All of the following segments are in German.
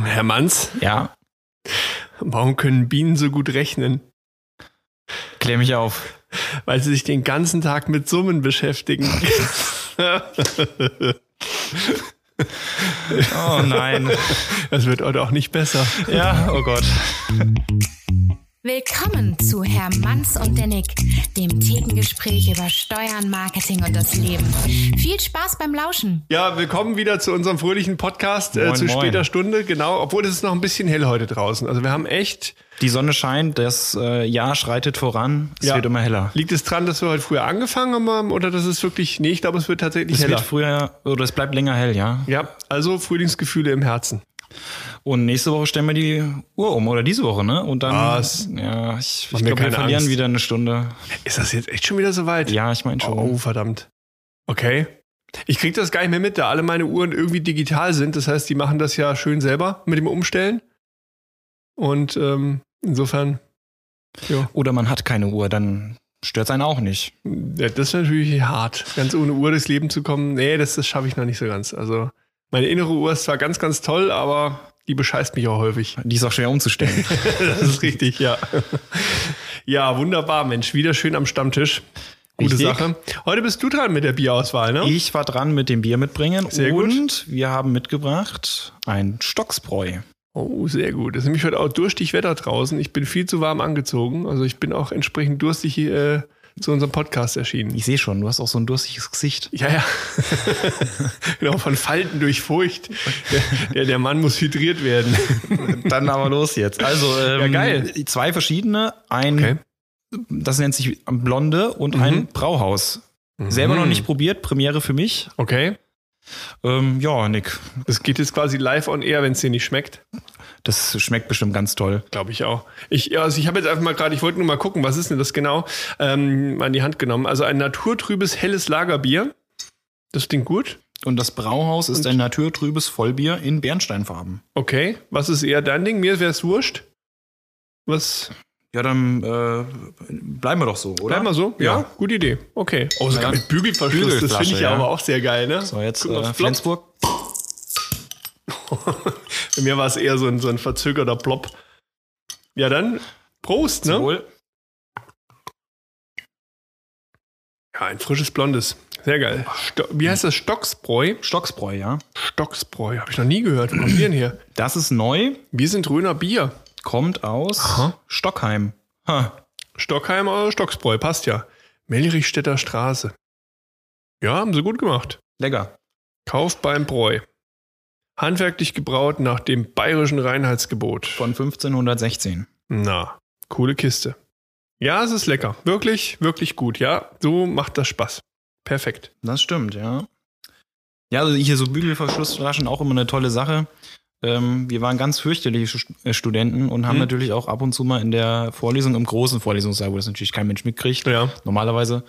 Herr Manns? Ja? Warum können Bienen so gut rechnen? Klär mich auf. Weil sie sich den ganzen Tag mit Summen beschäftigen. Oh nein. Das wird heute auch nicht besser. Ja, oh Gott. Willkommen zu Herr Manns und der Nick, dem Thekengespräch über Steuern, Marketing und das Leben. Viel Spaß beim Lauschen. Ja, willkommen wieder zu unserem fröhlichen Podcast später Stunde. Genau, obwohl es ist noch ein bisschen hell heute draußen. Also wir haben echt... Die Sonne scheint, das Jahr schreitet voran, es wird immer heller. Liegt es dran, dass wir heute früher angefangen haben oder dass es wirklich... Nee, ich glaube, es wird tatsächlich heller. Es wird früher oder es bleibt länger hell, ja. Ja, also Frühlingsgefühle im Herzen. Und nächste Woche stellen wir die Uhr um, oder diese Woche, ne? Und dann, ich glaube, wir verlieren wieder eine Stunde. Ist das jetzt echt schon wieder so weit? Ja, ich meine schon. Oh, verdammt. Okay. Ich kriege das gar nicht mehr mit, da alle meine Uhren irgendwie digital sind. Das heißt, die machen das ja schön selber mit dem Umstellen. Und insofern, ja. Oder man hat keine Uhr, dann stört es einen auch nicht. Ja, das ist natürlich hart, ganz ohne Uhr durchs Leben zu kommen. Nee, das schaffe ich noch nicht so ganz, also... Meine innere Uhr ist zwar ganz, ganz toll, aber die bescheißt mich auch häufig. Die ist auch schwer umzustellen. Das ist richtig, ja. Ja, wunderbar, Mensch. Wieder schön am Stammtisch. Gute richtig. Sache. Heute bist du dran mit der Bierauswahl, ne? Ich war dran mit dem Bier mitbringen. Sehr gut. Und wir haben mitgebracht ein Stocksbräu. Oh, sehr gut. Es ist nämlich heute auch durstig Wetter draußen. Ich bin viel zu warm angezogen. Also ich bin auch entsprechend durstig zu unserem Podcast erschienen. Ich sehe schon, du hast auch so ein durstiges Gesicht. Ja, ja. Genau, von Falten durchfurcht. Der Mann muss hydriert werden. Dann aber los jetzt. Also, geil. Zwei verschiedene. Das nennt sich Blonde und ein Brauhaus. Selber noch nicht probiert, Premiere für mich. Okay. Nick. Das geht jetzt quasi live on air, wenn es dir nicht schmeckt. Das schmeckt bestimmt ganz toll. Glaube ich auch. Ich habe jetzt einfach mal gerade, ich wollte nur mal gucken, was ist denn das genau, an die Hand genommen. Also ein naturtrübes, helles Lagerbier. Das klingt gut. Und das Brauhaus ist ein naturtrübes Vollbier in Bernsteinfarben. Okay. Was ist eher dein Ding? Mir wäre es wurscht. Was... Ja, dann bleiben wir doch so, oder? Bleiben wir so? Ja, gute Idee. Okay. Oh, sogar mit Bügelverschluss. Das finde ich aber auch sehr geil, ne? So, jetzt Flensburg. Bei mir war es eher so ein verzögerter Plop. Ja, dann Prost, ne? Wohl. Ja, ein frisches Blondes. Sehr geil. Wie heißt das? Stocksbräu? Stocksbräu, ja. Stocksbräu. Habe ich noch nie gehört. Wo kommt denn hier? Das ist neu. Wir sind Röner Bier. Kommt aus Stockheim. Ha. Stockheim oder Stocksbräu, passt ja. Melrichstädter Straße. Ja, haben sie gut gemacht. Lecker. Kauf beim Bräu. Handwerklich gebraut nach dem bayerischen Reinheitsgebot. Von 1516. Na, coole Kiste. Ja, es ist lecker. Wirklich, wirklich gut. Ja, so macht das Spaß. Perfekt. Das stimmt, ja. Ja, also hier so Bügelverschlussflaschen auch immer eine tolle Sache. Wir waren ganz fürchterliche Studenten und haben natürlich auch ab und zu mal in der Vorlesung, im großen Vorlesungssaal, wo das natürlich kein Mensch mitkriegt, normalerweise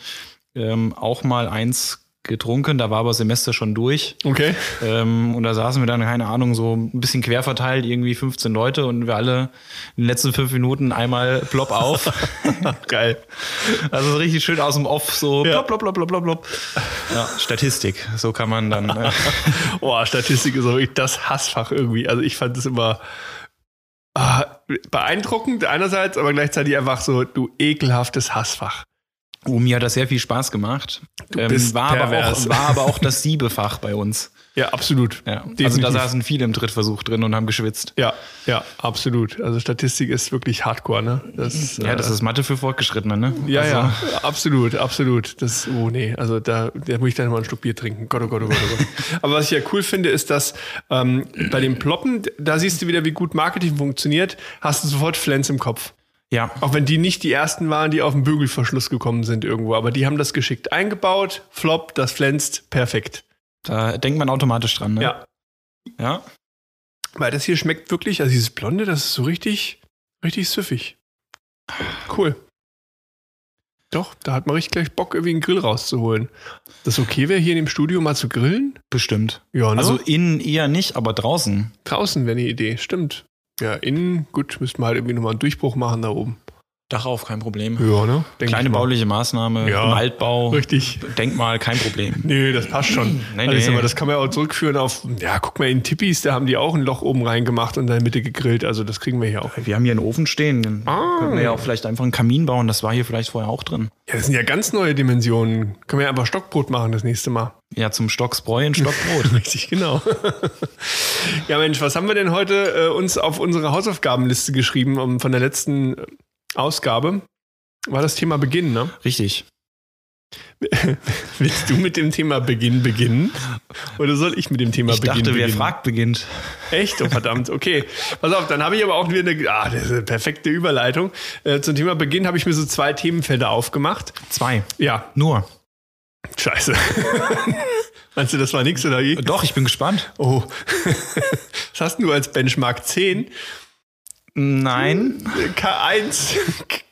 auch mal eins getrunken. Da war aber Semester schon durch. Okay. Und da saßen wir dann, keine Ahnung, so ein bisschen quer verteilt, irgendwie 15 Leute und wir alle in den letzten 5 Minuten einmal plopp auf. Geil. Also richtig schön aus dem Off, so plopp, plopp, plopp, plopp, plopp. Ja, Statistik, so kann man dann... Statistik ist wirklich das Hassfach irgendwie. Also ich fand das immer beeindruckend einerseits, aber gleichzeitig einfach so, du ekelhaftes Hassfach. Oh, mir hat das sehr viel Spaß gemacht. War aber auch das Siebefach bei uns. Ja, absolut. Ja, also da saßen viele im Drittversuch drin und haben geschwitzt. Ja, ja, absolut. Also Statistik ist wirklich hardcore, ne? Das ist Mathe für Fortgeschrittene, ne? Ja, also. Ja, absolut, absolut. Das, oh nee, also da muss ich dann mal ein Stück Bier trinken. Gott, oh Gott, oh Gott, oh Gott. Aber was ich ja cool finde, ist, dass bei dem Ploppen, da siehst du wieder, wie gut Marketing funktioniert, hast du sofort Flens im Kopf. Ja. Auch wenn die nicht die ersten waren, die auf den Bügelverschluss gekommen sind irgendwo. Aber die haben das geschickt eingebaut. Flop, das flänzt. Perfekt. Da denkt man automatisch dran, ne? Ja. Ja. Weil das hier schmeckt wirklich, also dieses Blonde, das ist so richtig, richtig süffig. Cool. Doch, da hat man richtig gleich Bock, irgendwie einen Grill rauszuholen. Das okay wäre, hier in dem Studio mal zu grillen? Bestimmt. Ja, ne? Also innen eher nicht, aber draußen. Draußen wäre eine Idee, stimmt. Ja, innen, gut, müssten wir halt irgendwie nochmal einen Durchbruch machen da oben. Dach auf, kein Problem. Ja, ne? Kleine bauliche Maßnahme, ja, Waldbau, richtig. Denkmal, kein Problem. Nee, das passt schon. Nee. Aber das kann man ja auch zurückführen auf, ja, guck mal, in Tippis, da haben die auch ein Loch oben reingemacht und in der Mitte gegrillt. Also das kriegen wir hier auch. Wir haben hier einen Ofen stehen, dann können wir ja auch vielleicht einfach einen Kamin bauen. Das war hier vielleicht vorher auch drin. Ja, das sind ja ganz neue Dimensionen. Können wir ja einfach Stockbrot machen das nächste Mal. Ja, zum Stocksbräu in Stockbrot. Richtig, genau. Ja, Mensch, was haben wir denn heute uns auf unsere Hausaufgabenliste geschrieben von der letzten Ausgabe war das Thema Beginn, ne? Richtig. Willst du mit dem Thema Beginn beginnen? Oder soll ich mit dem Thema Beginn beginnen? Ich dachte, wer fragt, beginnt. Echt? Oh, verdammt. Okay. Pass auf, dann habe ich aber auch wieder eine perfekte Überleitung. Zum Thema Beginn habe ich mir so 2 Themenfelder aufgemacht. 2? Ja. Nur? Scheiße. Meinst du, das war nix, oder? Doch, ich bin gespannt. Oh. Was hast du als Benchmark? 10? Nein. K1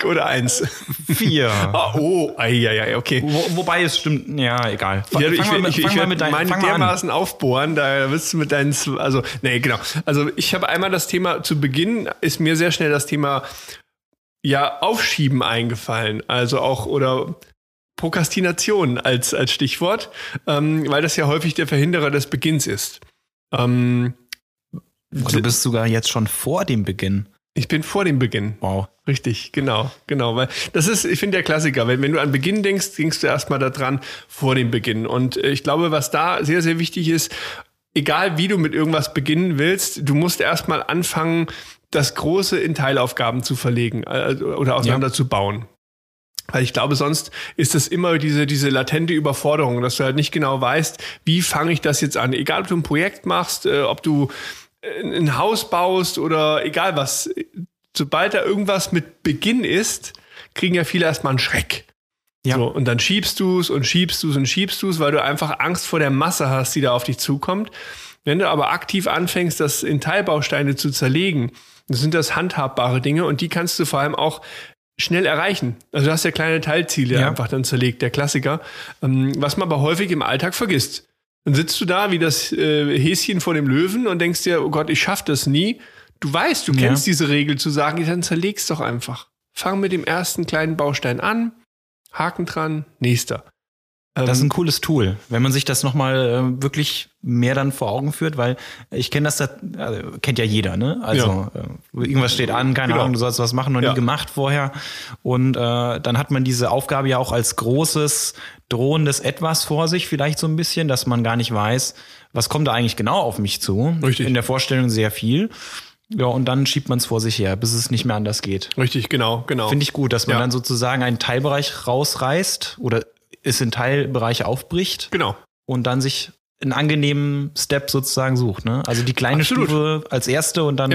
oder 1? 4. Oh, ja, okay. Wobei es stimmt, ja, egal. Ich werde dermaßen aufbohren, da wirst du mit deinen, genau. Also ich habe einmal das Thema, zu Beginn ist mir sehr schnell das Thema, ja, Aufschieben eingefallen. Also auch, oder Prokrastination als Stichwort, weil das ja häufig der Verhinderer des Beginns ist. Du bist sogar jetzt schon vor dem Beginn. Ich bin vor dem Beginn. Wow. Richtig, genau. Weil das ist, ich finde, der Klassiker. Wenn du an Beginn denkst, denkst du erstmal da dran vor dem Beginn. Und ich glaube, was da sehr, sehr wichtig ist, egal wie du mit irgendwas beginnen willst, du musst erstmal anfangen, das Große in Teilaufgaben zu verlegen oder auseinander zu bauen. Weil ich glaube, sonst ist das immer diese latente Überforderung, dass du halt nicht genau weißt, wie fange ich das jetzt an. Egal, ob du ein Projekt machst, ob du ein Haus baust oder egal was, sobald da irgendwas mit Beginn ist, kriegen ja viele erstmal einen Schreck. Ja. So, und dann schiebst du es, weil du einfach Angst vor der Masse hast, die da auf dich zukommt. Wenn du aber aktiv anfängst, das in Teilbausteine zu zerlegen, das sind das handhabbare Dinge und die kannst du vor allem auch schnell erreichen. Also du hast ja kleine Teilziele einfach dann zerlegt, der Klassiker, was man aber häufig im Alltag vergisst. Dann sitzt du da wie das Häschen vor dem Löwen und denkst dir, oh Gott, ich schaff das nie. Du weißt, du kennst diese Regel zu sagen, dann zerleg's doch einfach. Fang mit dem ersten kleinen Baustein an, Haken dran, nächster. Das ist ein cooles Tool, wenn man sich das nochmal wirklich mehr dann vor Augen führt, weil ich kenne das, kennt ja jeder, ne? Also irgendwas steht an, keine Ahnung, du sollst was machen, noch nie gemacht vorher. Und dann hat man diese Aufgabe ja auch als großes, drohendes Etwas vor sich, vielleicht so ein bisschen, dass man gar nicht weiß, was kommt da eigentlich genau auf mich zu. Richtig. In der Vorstellung sehr viel. Ja, und dann schiebt man es vor sich her, bis es nicht mehr anders geht. Richtig, genau. Finde ich gut, dass man dann sozusagen einen Teilbereich rausreißt oder es in Teilbereiche aufbricht. Genau. Und dann sich einen angenehmen Step sozusagen sucht, ne? Also die kleine Stufe als erste und dann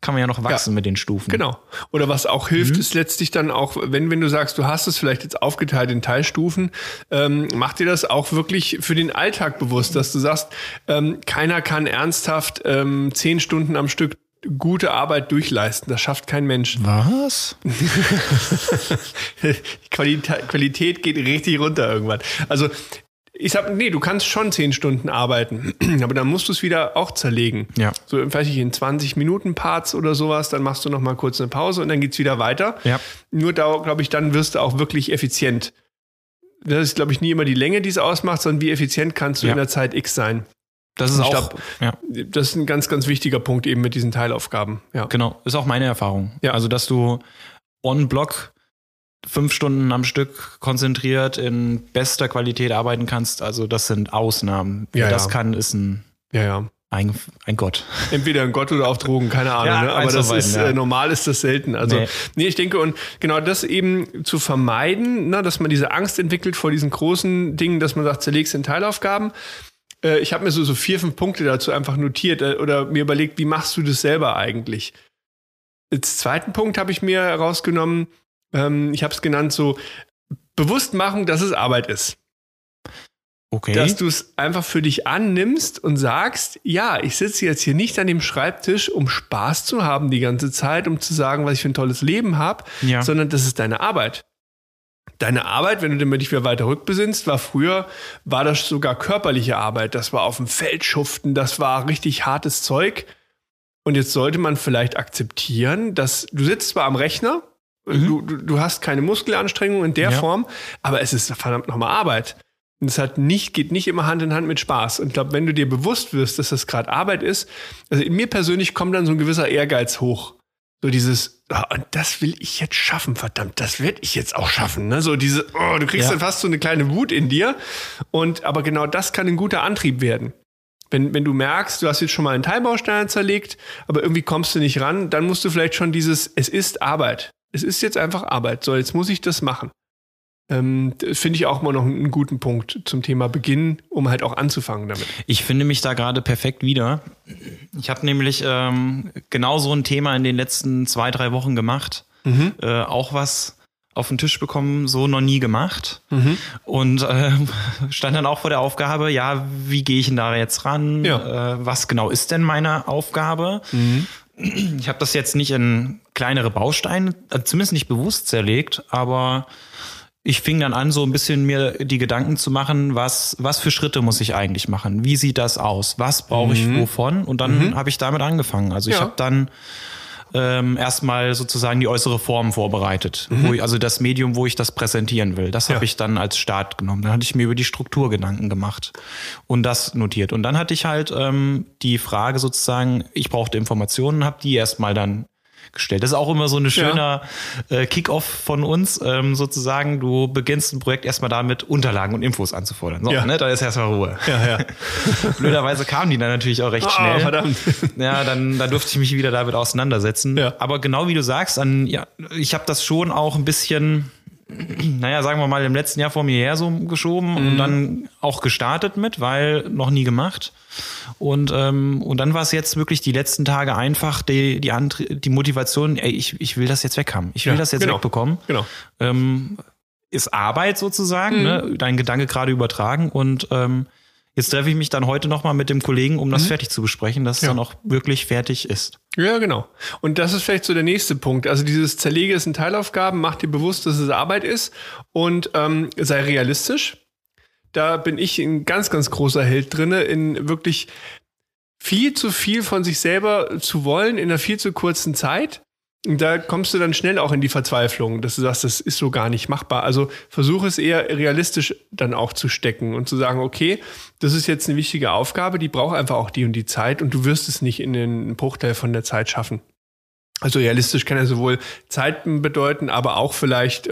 kann man ja noch wachsen mit den Stufen. Genau. Oder was auch hilft, ist letztlich dann auch, wenn du sagst, du hast es vielleicht jetzt aufgeteilt in Teilstufen, mach dir das auch wirklich für den Alltag bewusst, dass du sagst, keiner kann ernsthaft 10 Stunden am Stück gute Arbeit durchleisten. Das schafft kein Mensch. Was? Qualität geht richtig runter irgendwann. Also ich sag, nee, du kannst schon 10 Stunden arbeiten, aber dann musst du es wieder auch zerlegen. Ja. So vielleicht in 20 Minuten Parts oder sowas, dann machst du noch mal kurz eine Pause und dann geht's wieder weiter. Ja. Nur da, glaube ich, dann wirst du auch wirklich effizient. Das ist, glaube ich, nie immer die Länge, die es ausmacht, sondern wie effizient kannst du in der Zeit X sein. Das ist das ist ein ganz, ganz wichtiger Punkt eben mit diesen Teilaufgaben. Ja. Genau, ist auch meine Erfahrung. Ja. Also, dass du on Block 5 Stunden am Stück konzentriert in bester Qualität arbeiten kannst, also das sind Ausnahmen. Wer das kann, ist ein Gott. Entweder ein Gott oder auf Drogen, keine Ahnung. Ja, ne? Aber das ist normal, ist das selten. Also nee, ich denke, und genau das eben zu vermeiden, ne, dass man diese Angst entwickelt vor diesen großen Dingen, dass man sagt, zerlegst in Teilaufgaben. Ich habe mir so 4-5 Punkte dazu einfach notiert oder mir überlegt, wie machst du das selber eigentlich? Als zweiten Punkt habe ich mir rausgenommen, ich habe es genannt so, bewusst machen, dass es Arbeit ist. Okay. Dass du es einfach für dich annimmst und sagst, ja, ich sitze jetzt hier nicht an dem Schreibtisch, um Spaß zu haben die ganze Zeit, um zu sagen, was ich für ein tolles Leben habe, sondern das ist deine Arbeit. Deine Arbeit, wenn du dich wieder weiter rückbesinnst, war das sogar körperliche Arbeit. Das war auf dem Feld schuften, das war richtig hartes Zeug. Und jetzt sollte man vielleicht akzeptieren, dass du sitzt zwar am Rechner Du hast keine Muskelanstrengung in der Form, aber es ist verdammt nochmal Arbeit. Und es geht nicht immer Hand in Hand mit Spaß. Und ich glaube, wenn du dir bewusst wirst, dass das gerade Arbeit ist, also in mir persönlich kommt dann so ein gewisser Ehrgeiz hoch. So dieses, und das will ich jetzt schaffen, verdammt, das werde ich jetzt auch schaffen. Ne? So diese, du kriegst dann fast so eine kleine Wut in dir. Aber genau das kann ein guter Antrieb werden. Wenn du merkst, du hast jetzt schon mal einen Teilbaustein zerlegt, aber irgendwie kommst du nicht ran, dann musst du vielleicht schon es ist Arbeit. Es ist jetzt einfach Arbeit. So, jetzt muss ich das machen. Finde ich auch mal noch einen guten Punkt zum Thema Beginn, um halt auch anzufangen damit. Ich finde mich da gerade perfekt wieder. Ich habe nämlich genau so ein Thema in den letzten 2-3 Wochen gemacht. Mhm. Auch was auf den Tisch bekommen, so noch nie gemacht. Mhm. Und stand dann auch vor der Aufgabe, ja, wie gehe ich denn da jetzt ran? Ja. Was genau ist denn meine Aufgabe? Mhm. Ich habe das jetzt nicht in kleinere Bausteine, zumindest nicht bewusst zerlegt, aber ich fing dann an, so ein bisschen mir die Gedanken zu machen, was für Schritte muss ich eigentlich machen? Wie sieht das aus? Was brauche ich wovon? Und dann habe ich damit angefangen. Also ich habe dann erstmal sozusagen die äußere Form vorbereitet. Also das Medium, wo ich das präsentieren will. Das habe ich dann als Start genommen. Dann hatte ich mir über die Struktur Gedanken gemacht und das notiert. Und dann hatte ich halt die Frage sozusagen, ich brauchte Informationen, habe die erstmal dann gestellt. Das ist auch immer so ein schöner Kick-Off von uns, sozusagen. Du beginnst ein Projekt erstmal damit, Unterlagen und Infos anzufordern. So, ne, da ist erstmal Ruhe. Ja. Blöderweise kamen die dann natürlich auch recht schnell. Verdammt. Ja, dann durfte ich mich wieder damit auseinandersetzen. Ja. Aber genau wie du sagst, ich habe das schon auch ein bisschen, sagen wir mal, im letzten Jahr vor mir her so geschoben und dann auch gestartet mit, weil noch nie gemacht. Und dann war es jetzt wirklich die letzten Tage einfach die Motivation, ey, ich will das jetzt weg haben. Ich will das jetzt wegbekommen. Genau. Ist Arbeit sozusagen, ne? Dein Gedanke gerade übertragen. Und jetzt treffe ich mich dann heute nochmal mit dem Kollegen, um das fertig zu besprechen, dass es dann auch wirklich fertig ist. Ja, genau. Und das ist vielleicht so der nächste Punkt. Also dieses Zerlege ist in Teilaufgaben, mach dir bewusst, dass es Arbeit ist und sei realistisch. Da bin ich ein ganz, ganz großer Held drinne, in wirklich viel zu viel von sich selber zu wollen in einer viel zu kurzen Zeit. Und da kommst du dann schnell auch in die Verzweiflung, dass du sagst, das ist so gar nicht machbar. Also versuche es eher realistisch dann auch zu stecken und zu sagen, okay, das ist jetzt eine wichtige Aufgabe, die braucht einfach auch die und die Zeit und du wirst es nicht in den Bruchteil von der Zeit schaffen. Also realistisch kann ja sowohl Zeiten bedeuten, aber auch vielleicht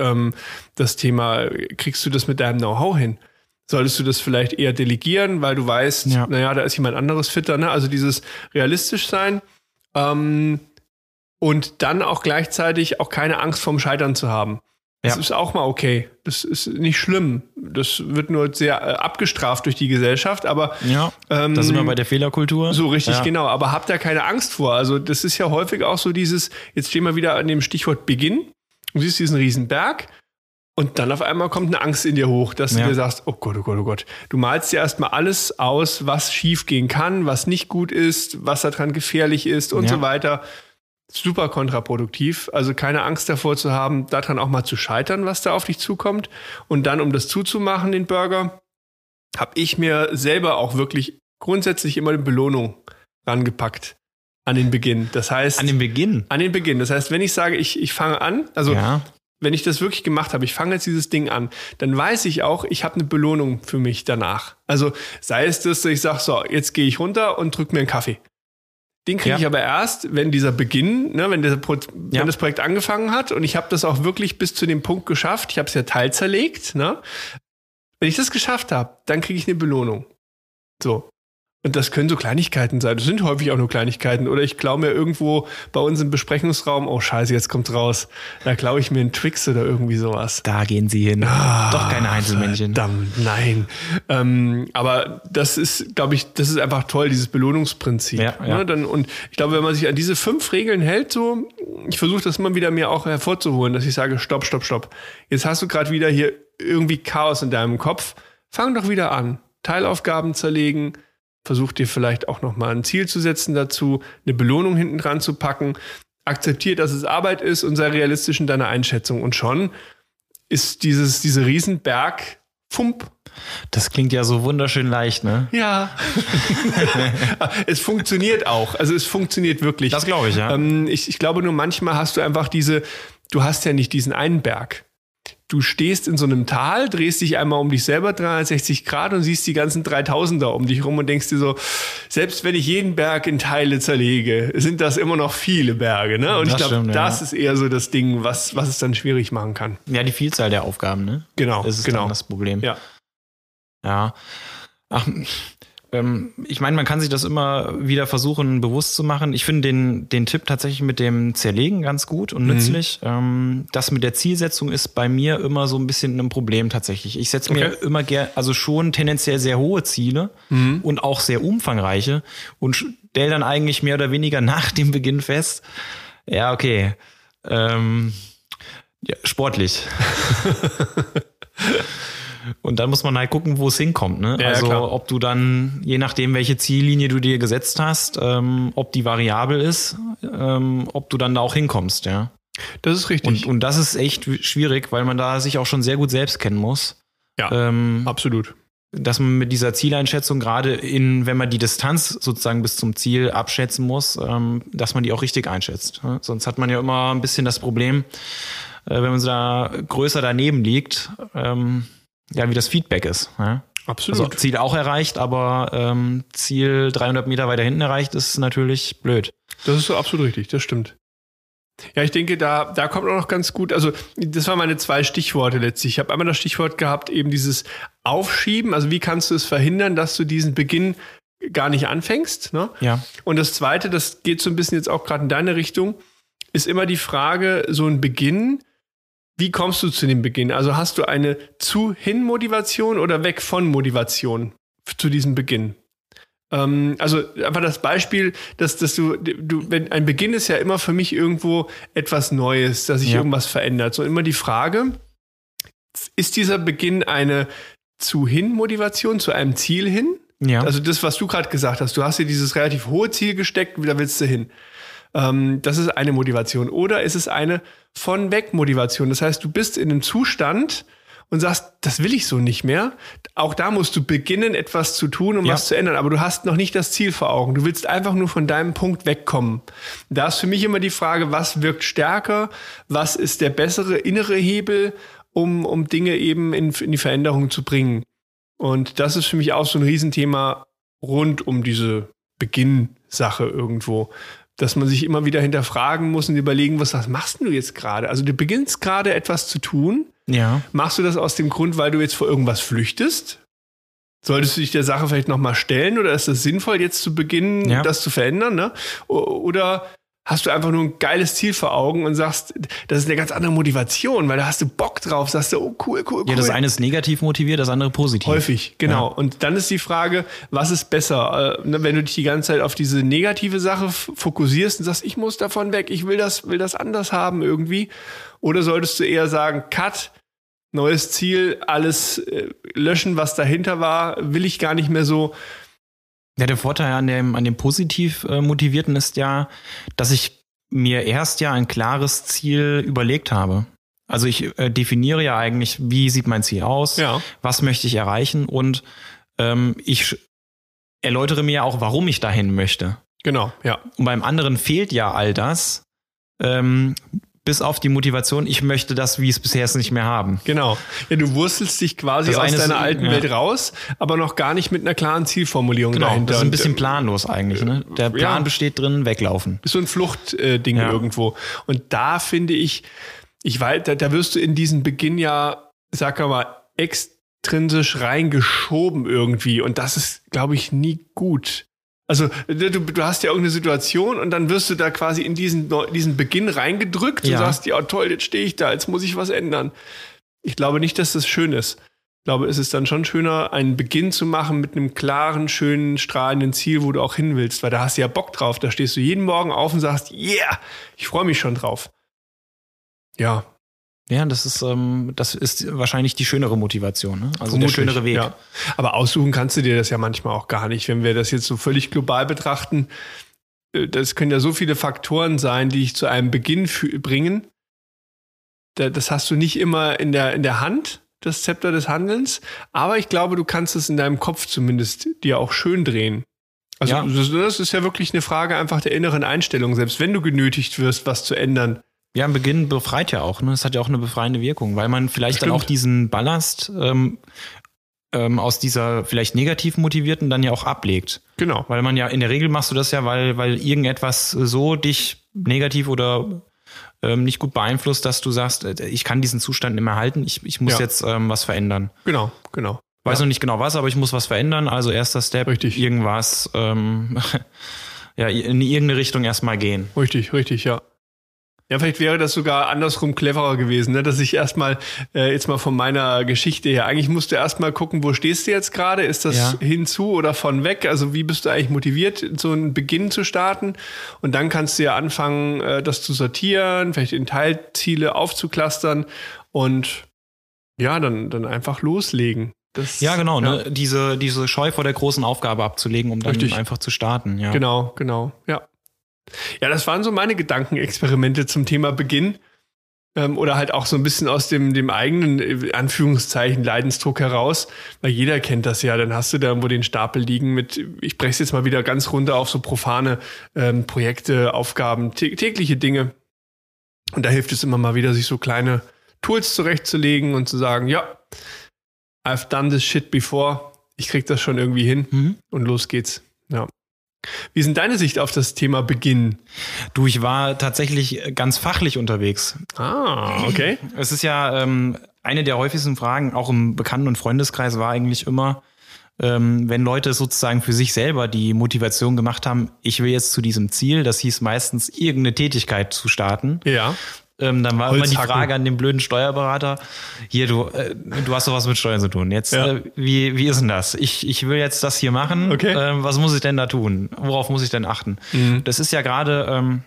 das Thema, kriegst du das mit deinem Know-how hin? Solltest du das vielleicht eher delegieren, weil du weißt, da ist jemand anderes fitter, ne? Also dieses realistisch sein und dann auch gleichzeitig auch keine Angst vorm Scheitern zu haben. Das ist auch mal okay. Das ist nicht schlimm. Das wird nur sehr abgestraft durch die Gesellschaft. Aber da sind wir bei der Fehlerkultur. So richtig, genau. Aber habt da keine Angst vor. Also das ist ja häufig auch so dieses, jetzt stehen wir wieder an dem Stichwort Beginn. Du siehst diesen Riesenberg. Und dann auf einmal kommt eine Angst in dir hoch, dass du dir sagst, oh Gott, oh Gott, oh Gott. Du malst dir erstmal alles aus, was schief gehen kann, was nicht gut ist, was daran gefährlich ist und so weiter. Super kontraproduktiv. Also keine Angst davor zu haben, daran auch mal zu scheitern, was da auf dich zukommt. Und dann, um das zuzumachen, den Burger, habe ich mir selber auch wirklich grundsätzlich immer eine Belohnung rangepackt. An den Beginn. Das heißt... An den Beginn? An den Beginn. Das heißt, wenn ich sage, ich fange an, also... Ja. Wenn ich das wirklich gemacht habe, ich fange jetzt dieses Ding an, dann weiß ich auch, ich habe eine Belohnung für mich danach. Also sei es das, dass ich sage, so, jetzt gehe ich runter und drücke mir einen Kaffee. Den kriege ich aber erst, wenn dieser Beginn, ne, wenn das Projekt angefangen hat und ich habe das auch wirklich bis zu dem Punkt geschafft, ich habe es ja teilzerlegt, ne? Wenn ich das geschafft habe, dann kriege ich eine Belohnung. So. Und das können so Kleinigkeiten sein. Das sind häufig auch nur Kleinigkeiten. Oder ich klaue mir irgendwo bei uns im Besprechungsraum, oh Scheiße, jetzt kommt's raus. Da klaue ich mir einen Twix oder irgendwie sowas. Da gehen sie hin. Doch keine Einzelmännchen. Verdammt, nein. Aber das ist, glaube ich, das ist einfach toll, dieses Belohnungsprinzip. Ja. Ne? Und ich glaube, wenn man sich an diese 5 Regeln hält, so, ich versuche das immer wieder mir auch hervorzuholen, dass ich sage, stopp, stopp, stopp. Jetzt hast du gerade wieder hier irgendwie Chaos in deinem Kopf. Fang doch wieder an. Teilaufgaben zerlegen. Versuch dir vielleicht auch nochmal ein Ziel zu setzen dazu, eine Belohnung hinten dran zu packen. Akzeptier, dass es Arbeit ist und sei realistisch in deiner Einschätzung. Und schon ist diese Riesenberg Fump. Das klingt ja so wunderschön leicht, ne? Ja. Es funktioniert auch. Also es funktioniert wirklich. Das glaube ich, ja. Ich glaube nur manchmal hast du einfach diese, du hast ja nicht diesen einen Berg. Du stehst in so einem Tal, drehst dich einmal um dich selber 360 Grad und siehst die ganzen 3000er um dich rum und denkst dir so, selbst wenn ich jeden Berg in Teile zerlege, sind das immer noch viele Berge, ne? Und das ich glaube, das ist eher so das Ding, was es dann schwierig machen kann. Ja, die Vielzahl der Aufgaben, ne? Genau. Das ist dann das Problem. Ja. Ach, ich meine, man kann sich das immer wieder versuchen, bewusst zu machen. Ich finde den Tipp tatsächlich mit dem Zerlegen ganz gut und nützlich. Das mit der Zielsetzung ist bei mir immer so ein bisschen ein Problem tatsächlich. Ich setze mir immer schon tendenziell sehr hohe Ziele und auch sehr umfangreiche und stelle dann eigentlich mehr oder weniger nach dem Beginn fest, ja, okay, sportlich. Und dann muss man halt gucken, wo es hinkommt, ne? Ja, also klar. Ob du dann, je nachdem, welche Ziellinie du dir gesetzt hast, ob die variabel ist, ob du dann da auch hinkommst, ja. Das ist richtig. Und das ist echt schwierig, weil man da sich auch schon sehr gut selbst kennen muss. Ja, absolut. Dass man mit dieser Zieleinschätzung gerade wenn man die Distanz sozusagen bis zum Ziel abschätzen muss, dass man die auch richtig einschätzt. Ne? Sonst hat man ja immer ein bisschen das Problem, wenn man so da größer daneben liegt, wie das Feedback ist. Ja? Absolut. Also Ziel auch erreicht, aber Ziel 300 Meter weiter hinten erreicht, ist natürlich blöd. Das ist so absolut richtig, das stimmt. Ja, ich denke, da kommt auch noch ganz gut, also das waren meine zwei Stichworte letztlich. Ich habe einmal das Stichwort gehabt, eben dieses Aufschieben, also wie kannst du es verhindern, dass du diesen Beginn gar nicht anfängst, ne? Ja. Und das Zweite, das geht so ein bisschen jetzt auch gerade in deine Richtung, ist immer die Frage, so ein Beginn, wie kommst du zu dem Beginn? Also hast du eine Zu-Hin-Motivation oder weg von Motivation zu diesem Beginn? Also einfach das Beispiel, dass du, wenn ein Beginn ist ja immer für mich irgendwo etwas Neues, dass sich irgendwas verändert. So immer die Frage, ist dieser Beginn eine Zu-Hin-Motivation, zu einem Ziel hin? Ja. Also das, was du gerade gesagt hast, du hast dir dieses relativ hohe Ziel gesteckt, da willst du hin. Das ist eine Motivation. Oder ist es eine Von-Weg-Motivation? Das heißt, du bist in einem Zustand und sagst, das will ich so nicht mehr. Auch da musst du beginnen, etwas zu tun, um was zu ändern. Aber du hast noch nicht das Ziel vor Augen. Du willst einfach nur von deinem Punkt wegkommen. Da ist für mich immer die Frage, was wirkt stärker? Was ist der bessere innere Hebel, um Dinge eben in die Veränderung zu bringen? Und das ist für mich auch so ein Riesenthema rund um diese Beginnsache irgendwo. Dass man sich immer wieder hinterfragen muss und überlegen muss, was machst du jetzt gerade? Also du beginnst gerade etwas zu tun. Ja. Machst du das aus dem Grund, weil du jetzt vor irgendwas flüchtest? Solltest du dich der Sache vielleicht nochmal stellen oder ist das sinnvoll, jetzt zu beginnen, das zu verändern? Ne? Oder hast du einfach nur ein geiles Ziel vor Augen und sagst, das ist eine ganz andere Motivation, weil da hast du Bock drauf, sagst du, oh cool. Ja, das eine ist negativ motiviert, das andere positiv. Häufig, genau. Ja. Und dann ist die Frage, was ist besser? Wenn du dich die ganze Zeit auf diese negative Sache fokussierst und sagst, ich muss davon weg, ich will das anders haben irgendwie. Oder solltest du eher sagen, cut, neues Ziel, alles löschen, was dahinter war, will ich gar nicht mehr so. Ja, der Vorteil an dem positiv Motivierten ist ja, dass ich mir erst ja ein klares Ziel überlegt habe. Also ich definiere ja eigentlich, wie sieht mein Ziel aus, was möchte ich erreichen und ich erläutere mir ja auch, warum ich dahin möchte. Genau, ja. Und beim anderen fehlt ja all das, bis auf die Motivation, ich möchte das, wie es bisher ist, nicht mehr haben. Genau. Ja, du wurstelst dich quasi aus deiner alten Welt raus, aber noch gar nicht mit einer klaren Zielformulierung dahinter. Das ist ein bisschen planlos eigentlich. Ne? Der Plan besteht drin, weglaufen. Ist so ein Fluchtding irgendwo. Und da finde ich weiß, da wirst du in diesen Beginn ja, sag mal, extrinsisch reingeschoben irgendwie. Und das ist, glaube ich, nie gut. Also du hast ja irgendeine Situation und dann wirst du da quasi in diesen Beginn reingedrückt und sagst, ja toll, jetzt stehe ich da, jetzt muss ich was ändern. Ich glaube nicht, dass das schön ist. Ich glaube, es ist dann schon schöner, einen Beginn zu machen mit einem klaren, schönen, strahlenden Ziel, wo du auch hin willst, weil da hast du ja Bock drauf. Da stehst du jeden Morgen auf und sagst, yeah, ich freue mich schon drauf. Ja. Ja, das ist wahrscheinlich die schönere Motivation, ne? Also vermutlich, der schönere Weg. Ja. Aber aussuchen kannst du dir das ja manchmal auch gar nicht, wenn wir das jetzt so völlig global betrachten. Das können ja so viele Faktoren sein, die dich zu einem Beginn bringen. Das hast du nicht immer in der Hand, das Zepter des Handelns. Aber ich glaube, du kannst es in deinem Kopf zumindest dir auch schön drehen. Also das ist ja wirklich eine Frage einfach der inneren Einstellung. Selbst wenn du genötigt wirst, was zu ändern, Ja, am Beginn befreit ja auch. Ne? Das hat ja auch eine befreiende Wirkung, weil man vielleicht dann auch diesen Ballast aus dieser vielleicht negativ motivierten dann ja auch ablegt. Genau. Weil man ja, in der Regel machst du das ja, weil irgendetwas so dich negativ oder nicht gut beeinflusst, dass du sagst, ich kann diesen Zustand nicht mehr halten, ich muss jetzt was verändern. Genau. Weiß noch nicht genau was, aber ich muss was verändern. Also erster Step, irgendwas in irgendeine Richtung erstmal gehen. Richtig, ja. Ja, vielleicht wäre das sogar andersrum cleverer gewesen, ne? Dass ich erstmal, jetzt mal von meiner Geschichte her, eigentlich musst du erstmal gucken, wo stehst du jetzt gerade? Ist das hinzu oder von weg? Also wie bist du eigentlich motiviert, so einen Beginn zu starten? Und dann kannst du ja anfangen, das zu sortieren, vielleicht in Teilziele aufzuklustern und ja, dann einfach loslegen. Das, ja, genau, ja. Ne? Diese Scheu vor der großen Aufgabe abzulegen, um dann einfach zu starten. Ja. Genau, ja. Ja, das waren so meine Gedankenexperimente zum Thema Beginn oder halt auch so ein bisschen aus dem eigenen, in Anführungszeichen, Leidensdruck heraus, weil jeder kennt das ja, dann hast du da irgendwo den Stapel liegen mit, ich breche es jetzt mal wieder ganz runter auf so profane Projekte, Aufgaben, tägliche Dinge und da hilft es immer mal wieder, sich so kleine Tools zurechtzulegen und zu sagen, ja, I've done this shit before, ich krieg das schon irgendwie hin und los geht's, ja. Wie sind deine Sicht auf das Thema Beginn? Du, ich war tatsächlich ganz fachlich unterwegs. Ah, okay. Es ist ja eine der häufigsten Fragen, auch im Bekannten- und Freundeskreis war eigentlich immer, wenn Leute sozusagen für sich selber die Motivation gemacht haben, ich will jetzt zu diesem Ziel, das hieß meistens irgendeine Tätigkeit zu starten. Ja. Dann war immer die Frage an den blöden Steuerberater, hier, du hast doch was mit Steuern zu tun. Jetzt, wie ist denn das? Ich will jetzt das hier machen. Okay. Was muss ich denn da tun? Worauf muss ich denn achten? Mhm. Das ist ja gerade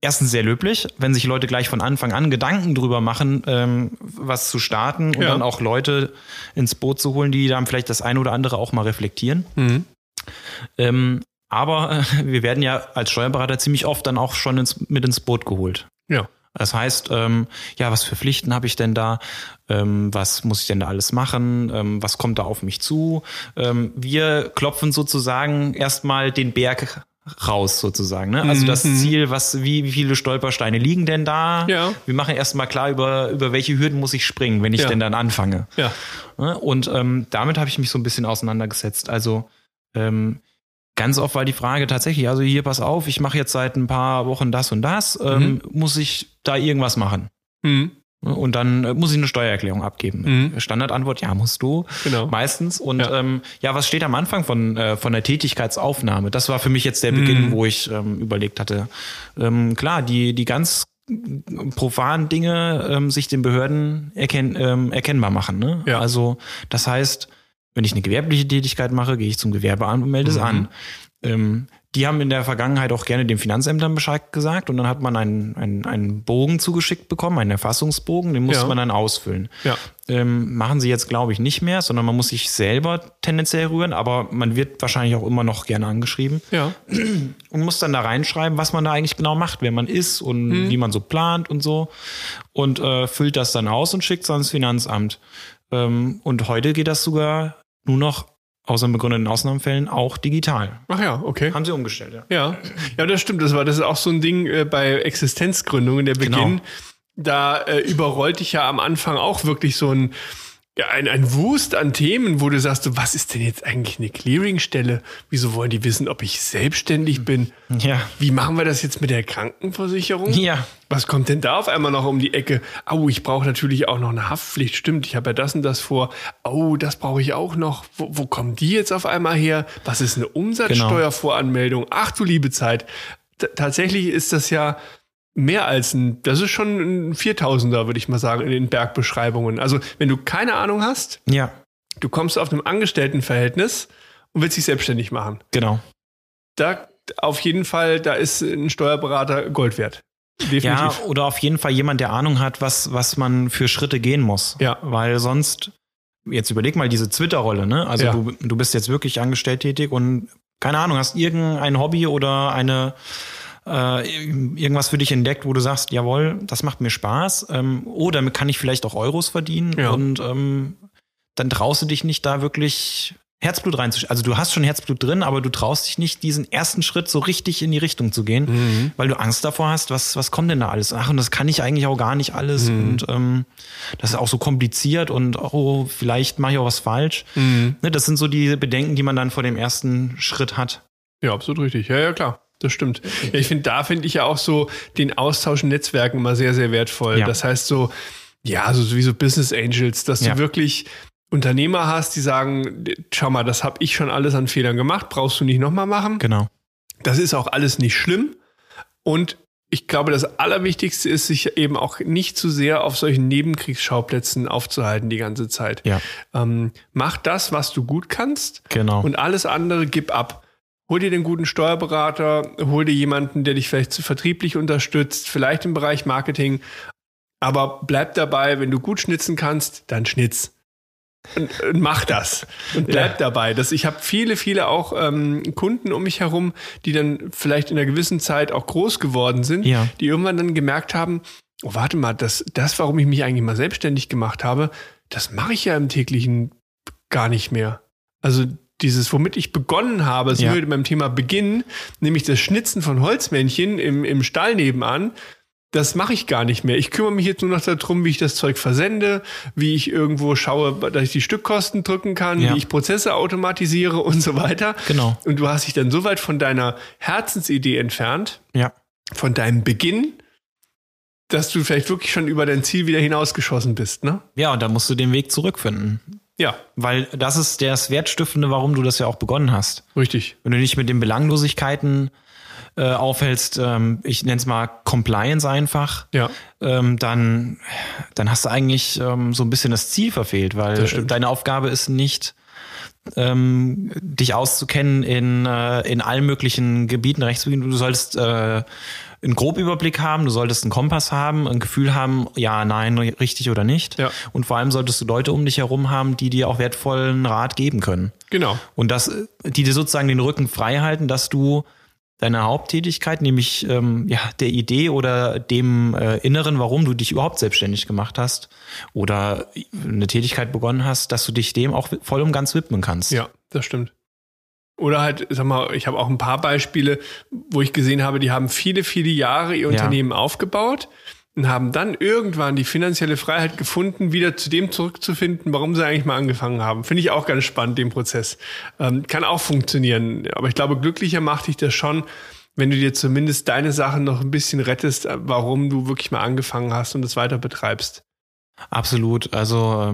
erstens sehr löblich, wenn sich Leute gleich von Anfang an Gedanken drüber machen, was zu starten und dann auch Leute ins Boot zu holen, die dann vielleicht das eine oder andere auch mal reflektieren. Mhm. Aber wir werden ja als Steuerberater ziemlich oft dann auch schon mit ins Boot geholt. Ja. Das heißt, was für Pflichten habe ich denn da? Was muss ich denn da alles machen? Was kommt da auf mich zu? Wir klopfen sozusagen erstmal den Berg raus sozusagen. Ne? Also das Ziel, wie viele Stolpersteine liegen denn da? Ja. Wir machen erstmal klar, über welche Hürden muss ich springen, wenn ich denn dann anfange. Ja. Und damit habe ich mich so ein bisschen auseinandergesetzt. Also ganz oft war die Frage tatsächlich, also hier, pass auf, ich mache jetzt seit ein paar Wochen das und das, muss ich da irgendwas machen? Mhm. Und dann muss ich eine Steuererklärung abgeben. Mhm. Standardantwort, ja, musst du, meistens. Und was steht am Anfang von der Tätigkeitsaufnahme? Das war für mich jetzt der Beginn, wo ich überlegt hatte. Klar, die ganz profanen Dinge sich den Behörden erkennbar machen. Ne? Ja. Also das heißt, wenn ich eine gewerbliche Tätigkeit mache, gehe ich zum Gewerbeamt und melde es an. Die haben in der Vergangenheit auch gerne den Finanzämtern Bescheid gesagt und dann hat man einen Bogen zugeschickt bekommen, einen Erfassungsbogen, den musste man dann ausfüllen. Ja. Machen sie jetzt, glaube ich, nicht mehr, sondern man muss sich selber tendenziell rühren, aber man wird wahrscheinlich auch immer noch gerne angeschrieben und muss dann da reinschreiben, was man da eigentlich genau macht, wer man ist und wie man so plant und so und füllt das dann aus und schickt es ans Finanzamt. Und heute geht das sogar nur noch, außer in begründeten Ausnahmefällen, auch digital. Ach ja, okay. Haben sie umgestellt, ja. Ja, das stimmt. Das ist auch so ein Ding bei Existenzgründungen, der Beginn. Genau. Da überrollt dich ja am Anfang auch wirklich so ein Wust an Themen, wo du sagst, was ist denn jetzt eigentlich eine Clearingstelle? Wieso wollen die wissen, ob ich selbstständig bin? Ja. Wie machen wir das jetzt mit der Krankenversicherung? Ja. Was kommt denn da auf einmal noch um die Ecke? Au, ich brauche natürlich auch noch eine Haftpflicht. Stimmt, ich habe ja das und das vor. Au, das brauche ich auch noch. Wo kommen die jetzt auf einmal her? Was ist eine Umsatzsteuervoranmeldung? Ach du liebe Zeit. Tatsächlich ist das ja mehr als das ist schon ein 4000er, würde ich mal sagen, in den Bergbeschreibungen. Also wenn du keine Ahnung hast, du kommst auf einem Angestelltenverhältnis und willst dich selbstständig machen. Genau. Da auf jeden Fall, da ist ein Steuerberater Gold wert. Definitiv. Ja, oder auf jeden Fall jemand, der Ahnung hat, was man für Schritte gehen muss. Ja. Weil sonst, jetzt überleg mal diese Twitter-Rolle, ne? Also du bist jetzt wirklich angestellt tätig und keine Ahnung, hast irgendein Hobby oder irgendwas für dich entdeckt, wo du sagst, jawohl, das macht mir Spaß, damit kann ich vielleicht auch Euros verdienen und dann traust du dich nicht da wirklich Herzblut reinzuschieben. Also du hast schon Herzblut drin, aber du traust dich nicht, diesen ersten Schritt so richtig in die Richtung zu gehen, weil du Angst davor hast, was kommt denn da alles? Ach, und das kann ich eigentlich auch gar nicht alles. Und das ist auch so kompliziert und oh, vielleicht mache ich auch was falsch. Ne, das sind so die Bedenken, die man dann vor dem ersten Schritt hat. Ja, absolut richtig. Ja, ja, klar. Das stimmt. Ja, ich finde, da finde ich ja auch so den Austausch in Netzwerken immer sehr, sehr wertvoll. Ja. Das heißt so, ja, so wie so Business Angels, dass du wirklich Unternehmer hast, die sagen, schau mal, das habe ich schon alles an Fehlern gemacht, brauchst du nicht nochmal machen. Genau. Das ist auch alles nicht schlimm. Und ich glaube, das Allerwichtigste ist, sich eben auch nicht zu sehr auf solchen Nebenkriegsschauplätzen aufzuhalten die ganze Zeit. Ja. Mach das, was du gut kannst. Genau. Und alles andere gib ab. Hol dir den guten Steuerberater, hol dir jemanden, der dich vielleicht vertrieblich unterstützt, vielleicht im Bereich Marketing. Aber bleib dabei, wenn du gut schnitzen kannst, dann schnitz. Und mach das. Und bleib dabei. Ich habe viele auch Kunden um mich herum, die dann vielleicht in einer gewissen Zeit auch groß geworden sind, die irgendwann dann gemerkt haben, oh, warte mal, das, warum ich mich eigentlich mal selbstständig gemacht habe, das mache ich ja im täglichen gar nicht mehr. Also dieses, womit ich begonnen habe, das würde beim Thema Beginn, nämlich das Schnitzen von Holzmännchen im Stall nebenan, das mache ich gar nicht mehr. Ich kümmere mich jetzt nur noch darum, wie ich das Zeug versende, wie ich irgendwo schaue, dass ich die Stückkosten drücken kann, wie ich Prozesse automatisiere und so weiter. Genau. Und du hast dich dann so weit von deiner Herzensidee entfernt, von deinem Beginn, dass du vielleicht wirklich schon über dein Ziel wieder hinausgeschossen bist, ne? Ja, und da musst du den Weg zurückfinden. Ja. Weil das ist das Wertstiftende, warum du das ja auch begonnen hast. Richtig. Wenn du nicht mit den Belanglosigkeiten aufhältst, ich nenne es mal Compliance einfach, dann hast du eigentlich so ein bisschen das Ziel verfehlt, weil deine Aufgabe ist nicht, dich auszukennen in allen möglichen Gebieten, Rechtsgebieten. Du solltest einen Grobüberblick haben, du solltest einen Kompass haben, ein Gefühl haben, ja, nein, richtig oder nicht. Ja. Und vor allem solltest du Leute um dich herum haben, die dir auch wertvollen Rat geben können. Genau. Und die dir sozusagen den Rücken frei halten, dass du deine Haupttätigkeit, nämlich der Idee oder dem Inneren, warum du dich überhaupt selbstständig gemacht hast oder eine Tätigkeit begonnen hast, dass du dich dem auch voll und ganz widmen kannst. Ja, das stimmt. Oder halt, sag mal, ich habe auch ein paar Beispiele, wo ich gesehen habe, die haben viele, viele Jahre ihr Unternehmen aufgebaut und haben dann irgendwann die finanzielle Freiheit gefunden, wieder zu dem zurückzufinden, warum sie eigentlich mal angefangen haben. Finde ich auch ganz spannend, den Prozess. Kann auch funktionieren, aber ich glaube, glücklicher macht dich das schon, wenn du dir zumindest deine Sachen noch ein bisschen rettest, warum du wirklich mal angefangen hast und es weiter betreibst. Absolut, also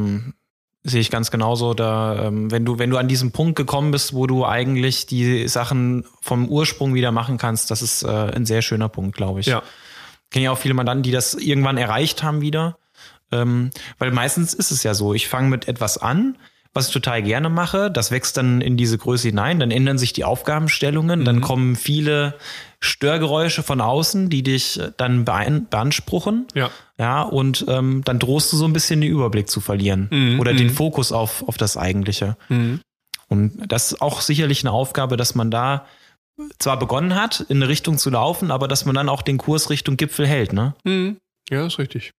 sehe ich ganz genauso. Da, wenn du an diesen Punkt gekommen bist, wo du eigentlich die Sachen vom Ursprung wieder machen kannst, das ist ein sehr schöner Punkt, glaube ich. Ja. Ich kenne ja auch viele Mandanten, die das irgendwann erreicht haben wieder. Weil meistens ist es ja so, ich fange mit etwas an, was ich total gerne mache. Das wächst dann in diese Größe hinein. Dann ändern sich die Aufgabenstellungen. Dann kommen viele Störgeräusche von außen, die dich dann beanspruchen. Ja, und dann drohst du so ein bisschen den Überblick zu verlieren oder den Fokus auf das Eigentliche. Und das ist auch sicherlich eine Aufgabe, dass man da zwar begonnen hat, in eine Richtung zu laufen, aber dass man dann auch den Kurs Richtung Gipfel hält, ne? Ja, ist richtig.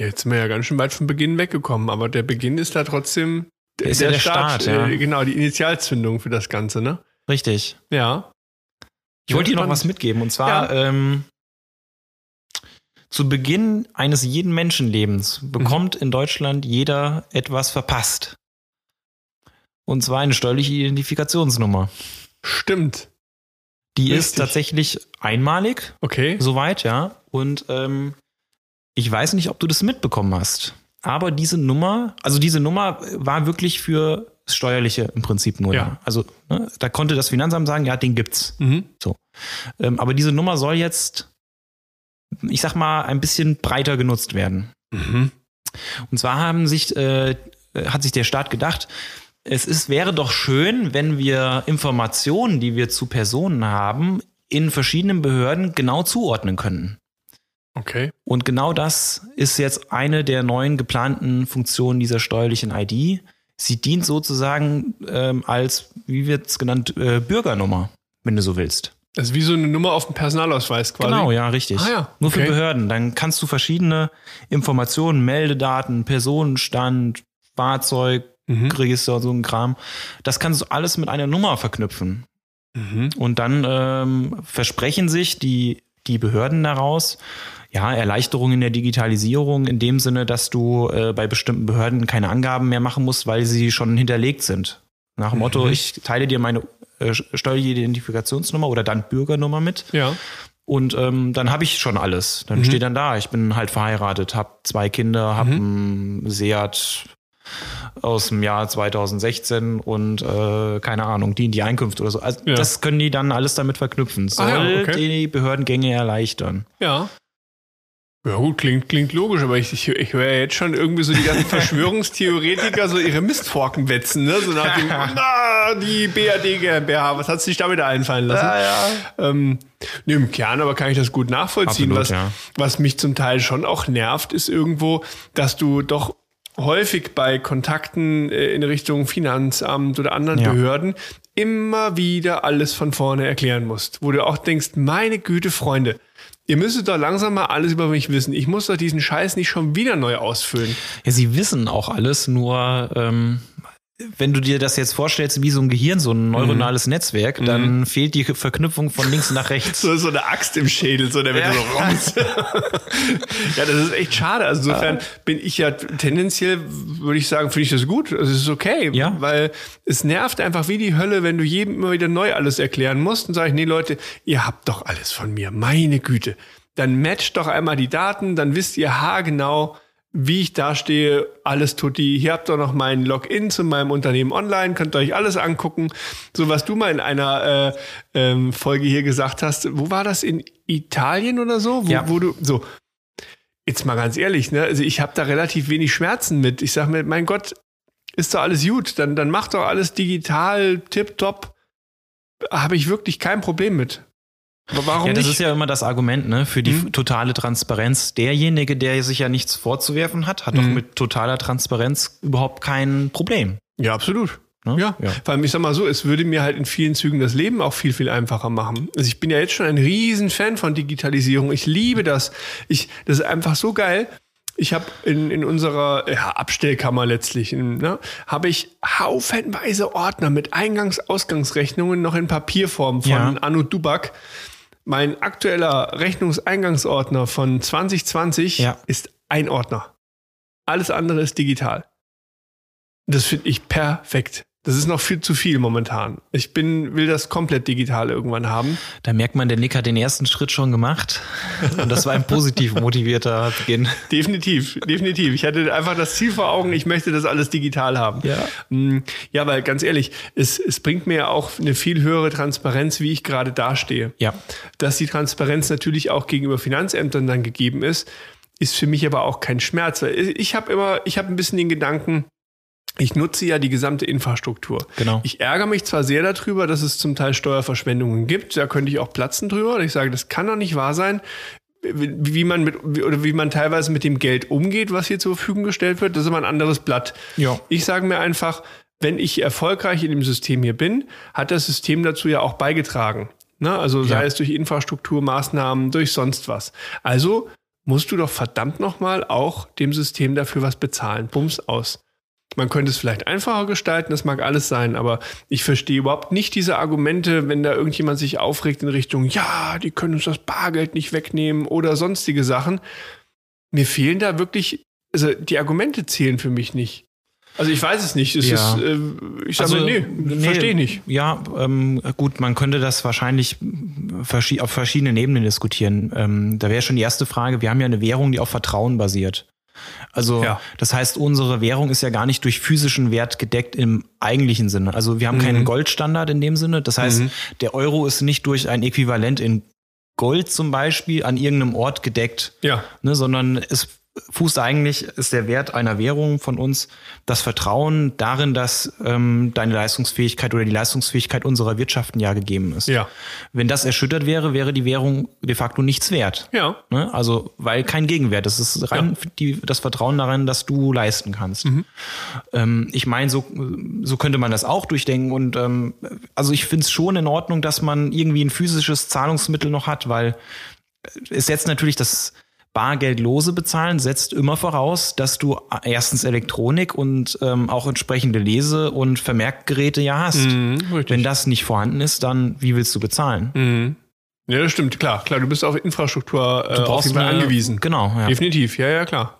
Jetzt sind wir ja ganz schön weit vom Beginn weggekommen, aber der Beginn ist da trotzdem der Start. Genau, die Initialzündung für das Ganze, ne? Richtig. Ja. Ich wollte dir noch was mitgeben, und zwar zu Beginn eines jeden Menschenlebens bekommt in Deutschland jeder etwas verpasst. Und zwar eine steuerliche Identifikationsnummer. Stimmt. Die ist tatsächlich einmalig. Okay. Soweit, ja. Und ich weiß nicht, ob du das mitbekommen hast. Aber diese Nummer war wirklich für das Steuerliche im Prinzip nur. Ja. Also da konnte das Finanzamt sagen, ja, den gibt's. So. Aber diese Nummer soll jetzt, ich sag mal, ein bisschen breiter genutzt werden. Und zwar hat sich der Staat gedacht, wäre doch schön, wenn wir Informationen, die wir zu Personen haben, in verschiedenen Behörden genau zuordnen können. Okay. Und genau das ist jetzt eine der neuen geplanten Funktionen dieser steuerlichen ID. Sie dient sozusagen als, wie wird es genannt, Bürgernummer, wenn du so willst. Das ist wie so eine Nummer auf dem Personalausweis quasi. Genau, ja, richtig. Ah, ja. Nur für Behörden. Dann kannst du verschiedene Informationen, Meldedaten, Personenstand, Fahrzeug, Register, so ein Kram. Das kannst du alles mit einer Nummer verknüpfen. Mhm. Und dann versprechen sich die Behörden daraus, ja, Erleichterungen in der Digitalisierung in dem Sinne, dass du bei bestimmten Behörden keine Angaben mehr machen musst, weil sie schon hinterlegt sind. Nach dem Motto, ich teile dir meine Steueridentifikationsnummer oder dann Bürgernummer mit. Ja. Und dann habe ich schon alles. Dann steht dann da, ich bin halt verheiratet, habe 2 Kinder, habe einen Seat aus dem Jahr 2016 und keine Ahnung, die Einkünfte oder so. Also das können die dann alles damit verknüpfen. Soll die Behördengänge erleichtern. Ja. Ja gut, klingt logisch, aber ich höre ja jetzt schon irgendwie so die ganzen Verschwörungstheoretiker so ihre Mistforken wetzen, ne? So nach dem, die BRD GmbH, was hat sich damit einfallen lassen? Ja. Nee, im Kern aber kann ich das gut nachvollziehen. Absolut, was mich zum Teil schon auch nervt, ist irgendwo, dass du doch häufig bei Kontakten in Richtung Finanzamt oder anderen Behörden immer wieder alles von vorne erklären musst. Wo du auch denkst, meine Güte, Freunde, ihr müsstet doch langsam mal alles über mich wissen. Ich muss doch diesen Scheiß nicht schon wieder neu ausfüllen. Ja, sie wissen auch alles, nur wenn du dir das jetzt vorstellst wie so ein Gehirn, so ein neuronales Netzwerk, dann fehlt die Verknüpfung von links nach rechts. so eine Axt im Schädel, so der wird so raus. Ja, das ist echt schade. Also insofern bin ich ja tendenziell, würde ich sagen, finde ich das gut. Es ist okay, weil es nervt einfach wie die Hölle, wenn du jedem immer wieder neu alles erklären musst. Und sage ich, nee Leute, ihr habt doch alles von mir, meine Güte. Dann matcht doch einmal die Daten, dann wisst ihr haargenau, wie ich da stehe, alles tutti. Hier habt ihr noch meinen Login zu meinem Unternehmen online, könnt ihr euch alles angucken. So was du mal in einer Folge hier gesagt hast, wo war das, in Italien oder so? Wo du so, jetzt mal ganz ehrlich, ne? Also ich habe da relativ wenig Schmerzen mit. Ich sage mir, mein Gott, ist doch alles gut, dann mach doch alles digital, tipptopp. Habe ich wirklich kein Problem mit. Warum nicht? Das ist ja immer das Argument, ne, für die totale Transparenz. Derjenige, der sich ja nichts vorzuwerfen hat, hat doch mit totaler Transparenz überhaupt kein Problem. Ja, absolut. Ne? Ja. Vor allem, ich sag mal so, es würde mir halt in vielen Zügen das Leben auch viel, viel einfacher machen. Also ich bin ja jetzt schon ein Riesenfan von Digitalisierung. Ich liebe das. Das ist einfach so geil. Ich habe in unserer Abstellkammer letztlich, habe ich haufenweise Ordner mit Eingangs-Ausgangsrechnungen noch in Papierform von Anu Dubak. Mein aktueller Rechnungseingangsordner von 2020 ist ein Ordner. Alles andere ist digital. Das finde ich perfekt. Das ist noch viel zu viel momentan. Ich will das komplett digital irgendwann haben. Da merkt man, der Nick hat den ersten Schritt schon gemacht. Und das war ein positiv motivierter Beginn. Definitiv. Ich hatte einfach das Ziel vor Augen, ich möchte das alles digital haben. Ja, ja, weil ganz ehrlich, es bringt mir ja auch eine viel höhere Transparenz, wie ich gerade dastehe. Ja. Dass die Transparenz natürlich auch gegenüber Finanzämtern dann gegeben ist für mich aber auch kein Schmerz. Ich habe ein bisschen den Gedanken, ich nutze ja die gesamte Infrastruktur. Genau. Ich ärgere mich zwar sehr darüber, dass es zum Teil Steuerverschwendungen gibt. Da könnte ich auch platzen drüber. Und ich sage, das kann doch nicht wahr sein, wie man teilweise mit dem Geld umgeht, was hier zur Verfügung gestellt wird. Das ist immer ein anderes Blatt. Ja. Ich sage mir einfach, wenn ich erfolgreich in dem System hier bin, hat das System dazu ja auch beigetragen. Ne? Also sei es durch Infrastrukturmaßnahmen, durch sonst was. Also musst du doch verdammt nochmal auch dem System dafür was bezahlen. Bums aus. Man könnte es vielleicht einfacher gestalten, das mag alles sein, aber ich verstehe überhaupt nicht diese Argumente, wenn da irgendjemand sich aufregt in Richtung, die können uns das Bargeld nicht wegnehmen oder sonstige Sachen. Mir fehlen da wirklich, also die Argumente zählen für mich nicht. Also ich weiß es nicht. Verstehe ich nicht. Ja, gut, man könnte das wahrscheinlich auf verschiedenen Ebenen diskutieren. Da wäre schon die erste Frage, wir haben ja eine Währung, die auf Vertrauen basiert. Also das heißt, unsere Währung ist ja gar nicht durch physischen Wert gedeckt im eigentlichen Sinne. Also wir haben keinen Goldstandard in dem Sinne. Das heißt, der Euro ist nicht durch ein Äquivalent in Gold zum Beispiel an irgendeinem Ort gedeckt, sondern es fußt eigentlich, ist der Wert einer Währung von uns das Vertrauen darin, dass deine Leistungsfähigkeit oder die Leistungsfähigkeit unserer Wirtschaften ja gegeben ist. Ja. Wenn das erschüttert wäre, wäre die Währung de facto nichts wert. Ja. Ne? Also, weil kein Gegenwert. Das ist rein das Vertrauen darin, dass du leisten kannst. Mhm. Ich meine, so könnte man das auch durchdenken. Und also ich finde es schon in Ordnung, dass man irgendwie ein physisches Zahlungsmittel noch hat, weil es jetzt natürlich das bargeldlose Bezahlen setzt immer voraus, dass du erstens Elektronik und auch entsprechende Lese- und Vermerkgeräte ja hast. Mhm, wenn das nicht vorhanden ist, dann wie willst du bezahlen? Mhm. Ja, das stimmt, klar, du bist auf Infrastruktur auf jeden Fall angewiesen. Genau, ja. Definitiv, ja, klar.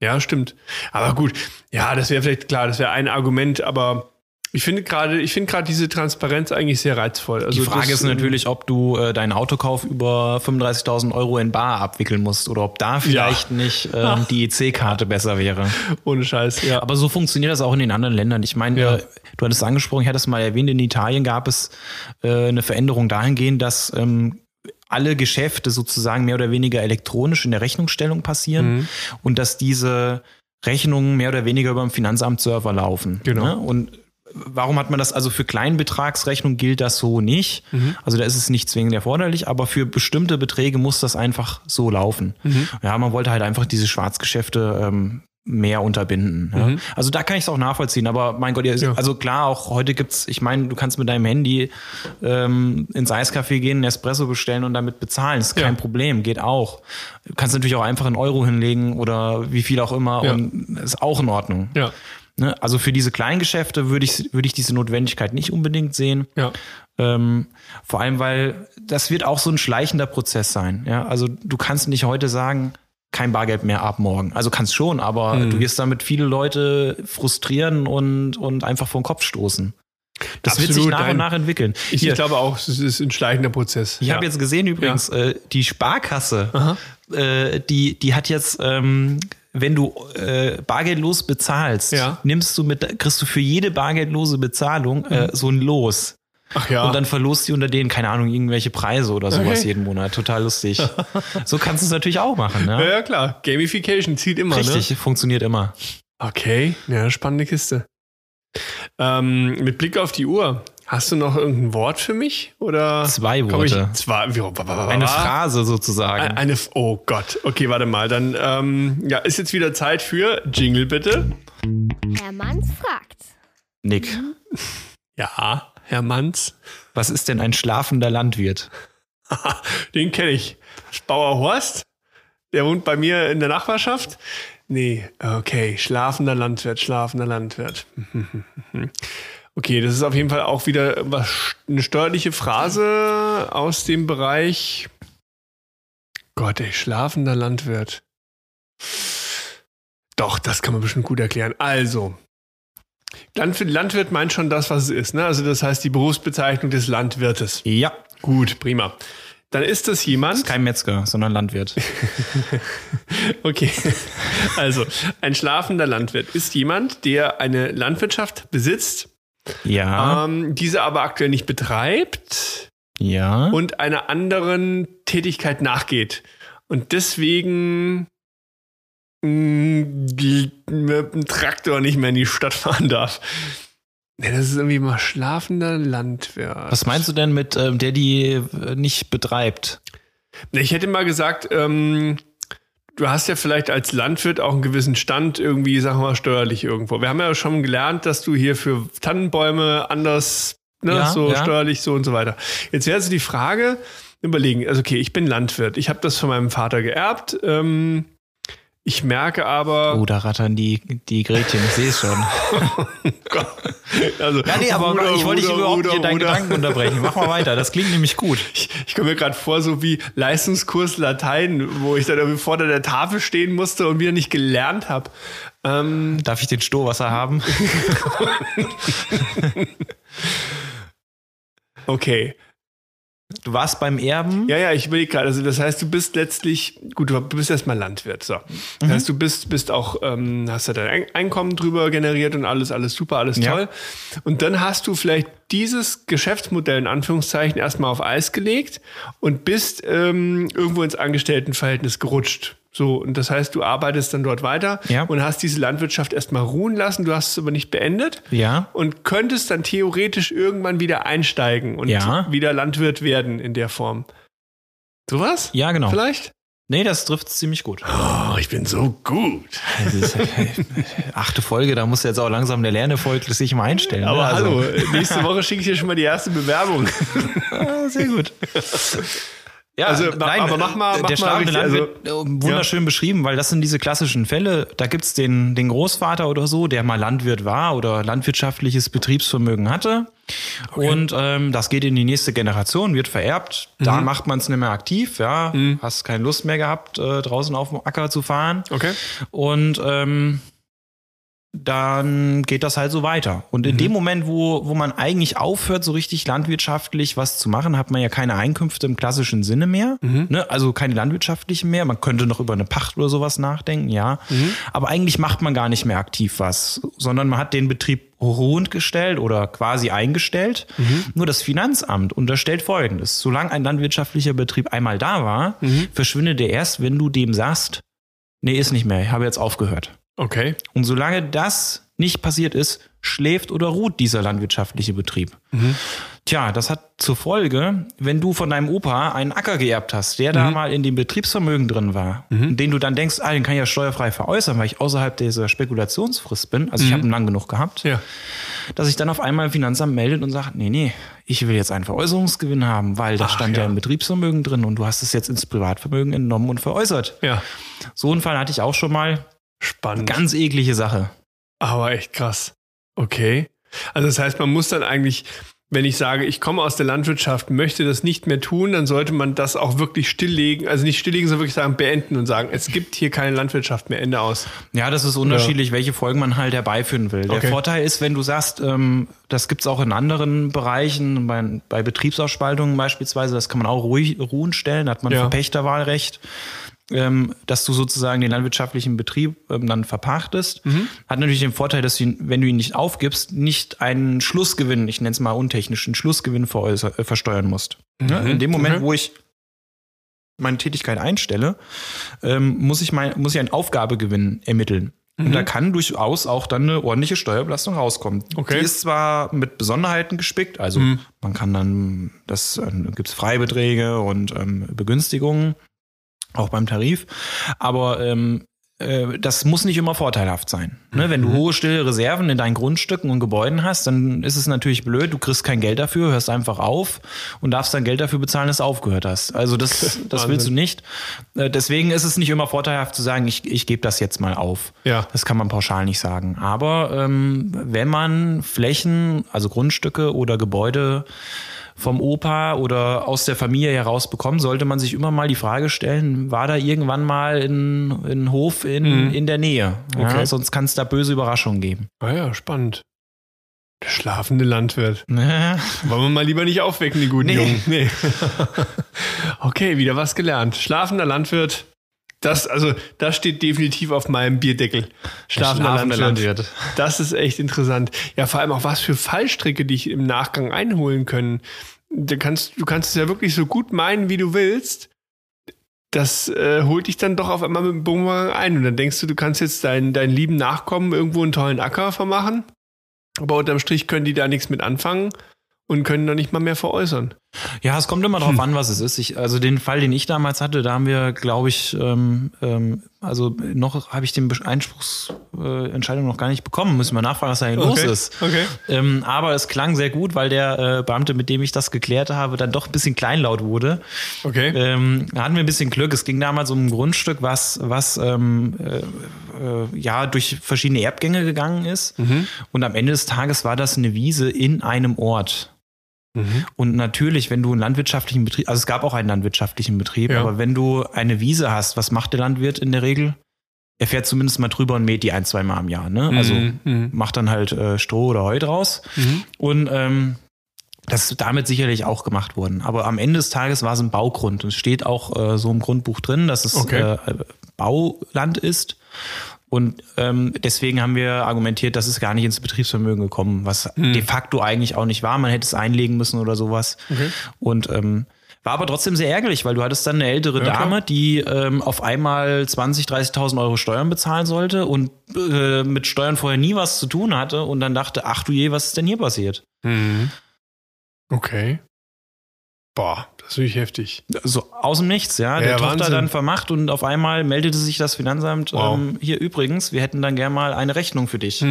Ja, stimmt. Aber gut, ja, das wäre vielleicht klar, das wäre ein Argument, aber ich finde gerade diese Transparenz eigentlich sehr reizvoll. Also die Frage ist natürlich, ob du deinen Autokauf über 35.000 Euro in bar abwickeln musst oder ob da vielleicht nicht die EC-Karte besser wäre. Ohne Scheiß, ja. Aber so funktioniert das auch in den anderen Ländern. Ich meine, du hattest es angesprochen, ich hatte es mal erwähnt, in Italien gab es eine Veränderung dahingehend, dass alle Geschäfte sozusagen mehr oder weniger elektronisch in der Rechnungsstellung passieren und dass diese Rechnungen mehr oder weniger über den Finanzamtsserver laufen. Genau. Ne? Und warum hat man das? Also für Kleinbetragsrechnung gilt das so nicht. Mhm. Also da ist es nicht zwingend erforderlich, aber für bestimmte Beträge muss das einfach so laufen. Mhm. Ja, man wollte halt einfach diese Schwarzgeschäfte mehr unterbinden. Ja. Mhm. Also da kann ich es auch nachvollziehen, aber mein Gott, also klar, auch heute gibt's, ich meine, du kannst mit deinem Handy ins Eiscafé gehen, einen Espresso bestellen und damit bezahlen. Ist kein Problem, geht auch. Du kannst natürlich auch einfach einen Euro hinlegen oder wie viel auch immer und ist auch in Ordnung. Ja. Ne? Also für diese Kleingeschäfte würde ich diese Notwendigkeit nicht unbedingt sehen. Ja. Vor allem, weil das wird auch so ein schleichender Prozess sein. Ja? Also du kannst nicht heute sagen, kein Bargeld mehr ab morgen. Also kannst schon, aber du wirst damit viele Leute frustrieren und einfach vor den Kopf stoßen. Das wird sich nach und nach entwickeln. Ich glaube auch, es ist ein schleichender Prozess. Ich habe jetzt gesehen übrigens, die Sparkasse, die hat jetzt, wenn du bargeldlos bezahlst, kriegst du für jede bargeldlose Bezahlung so ein Los. Ach ja. Und dann verlost die unter denen, keine Ahnung, irgendwelche Preise oder sowas jeden Monat. Total lustig. So kannst du es natürlich auch machen. Ne? Ja, klar. Gamification zieht immer. Richtig, ne? Funktioniert immer. Okay, ja, spannende Kiste. Mit Blick auf die Uhr, hast du noch irgendein Wort für mich? Oder zwei Worte. Eine Phrase sozusagen. Oh Gott. Okay, warte mal. Dann ist jetzt wieder Zeit für Jingle, bitte. Hermanns fragt. Nick. Ja. Herr Manns. Was ist denn ein schlafender Landwirt? Den kenne ich. Bauer Horst. Der wohnt bei mir in der Nachbarschaft. Nee, okay. Schlafender Landwirt. Okay, das ist auf jeden Fall auch wieder eine steuerliche Phrase aus dem Bereich. Gott, ey, schlafender Landwirt. Doch, das kann man bestimmt gut erklären. Also. Landwirt meint schon das, was es ist, ne? Also das heißt die Berufsbezeichnung des Landwirtes. Ja. Gut, prima. Dann ist das jemand... Das ist kein Metzger, sondern Landwirt. Okay. Also, ein schlafender Landwirt ist jemand, der eine Landwirtschaft besitzt, diese aber aktuell nicht betreibt und einer anderen Tätigkeit nachgeht. Und deswegen... mit dem Traktor nicht mehr in die Stadt fahren darf. Nee, das ist irgendwie mal schlafender Landwirt. Was meinst du denn mit, der die nicht betreibt? Ich hätte mal gesagt, du hast ja vielleicht als Landwirt auch einen gewissen Stand irgendwie, sagen wir mal, steuerlich irgendwo. Wir haben ja schon gelernt, dass du hier für Tannenbäume anders, steuerlich so und so weiter. Jetzt wäre also die Frage, überlegen, also okay, ich bin Landwirt, ich habe das von meinem Vater geerbt, ich merke aber... Oh, da rattern die Gretchen, ich sehe es schon. Gott. Also, ich wollte dich überhaupt nicht in deinen Gedanken unterbrechen. Mach mal weiter, das klingt nämlich gut. Ich komme mir gerade vor, so wie Leistungskurs Latein, wo ich dann irgendwie vor der Tafel stehen musste und wieder nicht gelernt habe. Darf ich den Stohwasser haben? Okay. Du warst beim Erben? Ja, ich überlege gerade. Also das heißt, du bist letztlich, gut, du bist erstmal Landwirt. So. Das heißt, du bist auch, hast ja dein Einkommen drüber generiert und alles super, alles toll. Und dann hast du vielleicht dieses Geschäftsmodell in Anführungszeichen erstmal auf Eis gelegt und bist irgendwo ins Angestelltenverhältnis gerutscht. So, und das heißt, du arbeitest dann dort weiter und hast diese Landwirtschaft erstmal ruhen lassen, du hast es aber nicht beendet und könntest dann theoretisch irgendwann wieder einsteigen und wieder Landwirt werden in der Form. Sowas? Ja, genau. Vielleicht? Nee, das trifft es ziemlich gut. Oh, ich bin so gut. Das ist, 8. Folge, da muss jetzt auch langsam der Lernerfolg sich mal einstellen. Aber hallo, nächste Woche schicke ich dir schon mal die erste Bewerbung. Sehr gut. Ja, also, aber mach mal richtig, also, wunderschön beschrieben, weil das sind diese klassischen Fälle. Da gibt's den Großvater oder so, der mal Landwirt war oder landwirtschaftliches Betriebsvermögen hatte. Okay. Und das geht in die nächste Generation, wird vererbt. Da macht man es nicht mehr aktiv. Ja, hast keine Lust mehr gehabt, draußen auf dem Acker zu fahren. Okay. Und dann geht das halt so weiter. Und in dem Moment, wo man eigentlich aufhört, so richtig landwirtschaftlich was zu machen, hat man ja keine Einkünfte im klassischen Sinne mehr. Ne? Also keine landwirtschaftlichen mehr. Man könnte noch über eine Pacht oder sowas nachdenken, ja. Aber eigentlich macht man gar nicht mehr aktiv was, sondern man hat den Betrieb ruhend gestellt oder quasi eingestellt. Nur das Finanzamt unterstellt Folgendes. Solange ein landwirtschaftlicher Betrieb einmal da war, verschwindet er erst, wenn du dem sagst, nee, ist nicht mehr, ich habe jetzt aufgehört. Okay. Und solange das nicht passiert ist, schläft oder ruht dieser landwirtschaftliche Betrieb. Tja, das hat zur Folge, wenn du von deinem Opa einen Acker geerbt hast, der da mal in dem Betriebsvermögen drin war, den du dann denkst, den kann ich ja steuerfrei veräußern, weil ich außerhalb dieser Spekulationsfrist bin, also ich habe ihn lang genug gehabt, dass ich dann auf einmal im Finanzamt meldet und sagt, nee, ich will jetzt einen Veräußerungsgewinn haben, weil da stand ja im Betriebsvermögen drin und du hast es jetzt ins Privatvermögen entnommen und veräußert. Ja. So einen Fall hatte ich auch schon mal. Spannend. Ganz eklige Sache. Aber echt krass. Okay. Also das heißt, man muss dann eigentlich, wenn ich sage, ich komme aus der Landwirtschaft, möchte das nicht mehr tun, dann sollte man das auch wirklich stilllegen. Also nicht stilllegen, sondern wirklich sagen, beenden und sagen, es gibt hier keine Landwirtschaft mehr, Ende aus. Ja, das ist unterschiedlich, welche Folgen man halt herbeiführen will. Okay. Der Vorteil ist, wenn du sagst, das gibt's auch in anderen Bereichen, bei Betriebsausspaltungen beispielsweise, das kann man auch ruhig ruhen stellen, da hat man Verpächterwahlrecht. Dass du sozusagen den landwirtschaftlichen Betrieb dann verpachtest, hat natürlich den Vorteil, dass du, wenn du ihn nicht aufgibst, nicht einen Schlussgewinn, ich nenne es mal untechnisch, einen Schlussgewinn versteuern musst. In dem Moment, wo ich meine Tätigkeit einstelle, muss ich einen Aufgabegewinn ermitteln. Und da kann durchaus auch dann eine ordentliche Steuerbelastung rauskommen. Okay. Die ist zwar mit Besonderheiten gespickt, also man kann dann, gibt's Freibeträge und Begünstigungen, auch beim Tarif, aber das muss nicht immer vorteilhaft sein. Ne? Wenn du hohe stille Reserven in deinen Grundstücken und Gebäuden hast, dann ist es natürlich blöd, du kriegst kein Geld dafür, hörst einfach auf und darfst dann Geld dafür bezahlen, dass du aufgehört hast. Also das willst du nicht. Deswegen ist es nicht immer vorteilhaft zu sagen, ich gebe das jetzt mal auf. Ja. Das kann man pauschal nicht sagen. Aber wenn man Flächen, also Grundstücke oder Gebäude vom Opa oder aus der Familie herausbekommen, sollte man sich immer mal die Frage stellen, war da irgendwann mal ein Hof in der Nähe? Ja, okay. Sonst kann es da böse Überraschungen geben. Ah ja, spannend. Der schlafende Landwirt. Wollen wir mal lieber nicht aufwecken, die guten Jungen. Nee. Okay, wieder was gelernt. Schlafender Landwirt. Das steht definitiv auf meinem Bierdeckel. Schlafender Landwirt. Das ist echt interessant. Ja, vor allem auch was für Fallstricke dich im Nachgang einholen können. Du kannst es ja wirklich so gut meinen, wie du willst. Das holt dich dann doch auf einmal mit dem Bumerang ein. Und dann denkst du kannst jetzt deinen lieben Nachkommen irgendwo einen tollen Acker vermachen. Aber unterm Strich können die da nichts mit anfangen und können dann nicht mal mehr veräußern. Ja, es kommt immer drauf an, was es ist. Also den Fall, den ich damals hatte, da haben wir, glaube ich, noch habe ich den Einspruchsentscheidung noch gar nicht bekommen. Müssen wir nachfragen, was da hier los ist. Okay. Aber es klang sehr gut, weil der Beamte, mit dem ich das geklärt habe, dann doch ein bisschen kleinlaut wurde. Okay. Da hatten wir ein bisschen Glück. Es ging damals um ein Grundstück, was durch verschiedene Erbgänge gegangen ist. Und am Ende des Tages war das eine Wiese in einem Ort. Und natürlich, wenn du einen landwirtschaftlichen Betrieb, also es gab auch einen landwirtschaftlichen Betrieb, aber wenn du eine Wiese hast, was macht der Landwirt in der Regel? Er fährt zumindest mal drüber und mäht die 1-2 Mal im Jahr. Ne? Also macht dann halt Stroh oder Heu draus. Und das ist damit sicherlich auch gemacht worden. Aber am Ende des Tages war es ein Baugrund. Es steht auch so im Grundbuch drin, dass es Bauland ist. Und deswegen haben wir argumentiert, dass es gar nicht ins Betriebsvermögen gekommen, was de facto eigentlich auch nicht war. Man hätte es einlegen müssen oder sowas. Okay. Und war aber trotzdem sehr ärgerlich, weil du hattest dann eine ältere Dame, die auf einmal 20.000, 30.000 Euro Steuern bezahlen sollte und mit Steuern vorher nie was zu tun hatte und dann dachte, ach du je, was ist denn hier passiert? Okay. Boah, das ist wirklich heftig. So aus dem Nichts, ja. Der Tochter Wahnsinn. Dann vermacht und auf einmal meldete sich das Finanzamt. Hier übrigens, wir hätten dann gerne mal eine Rechnung für dich.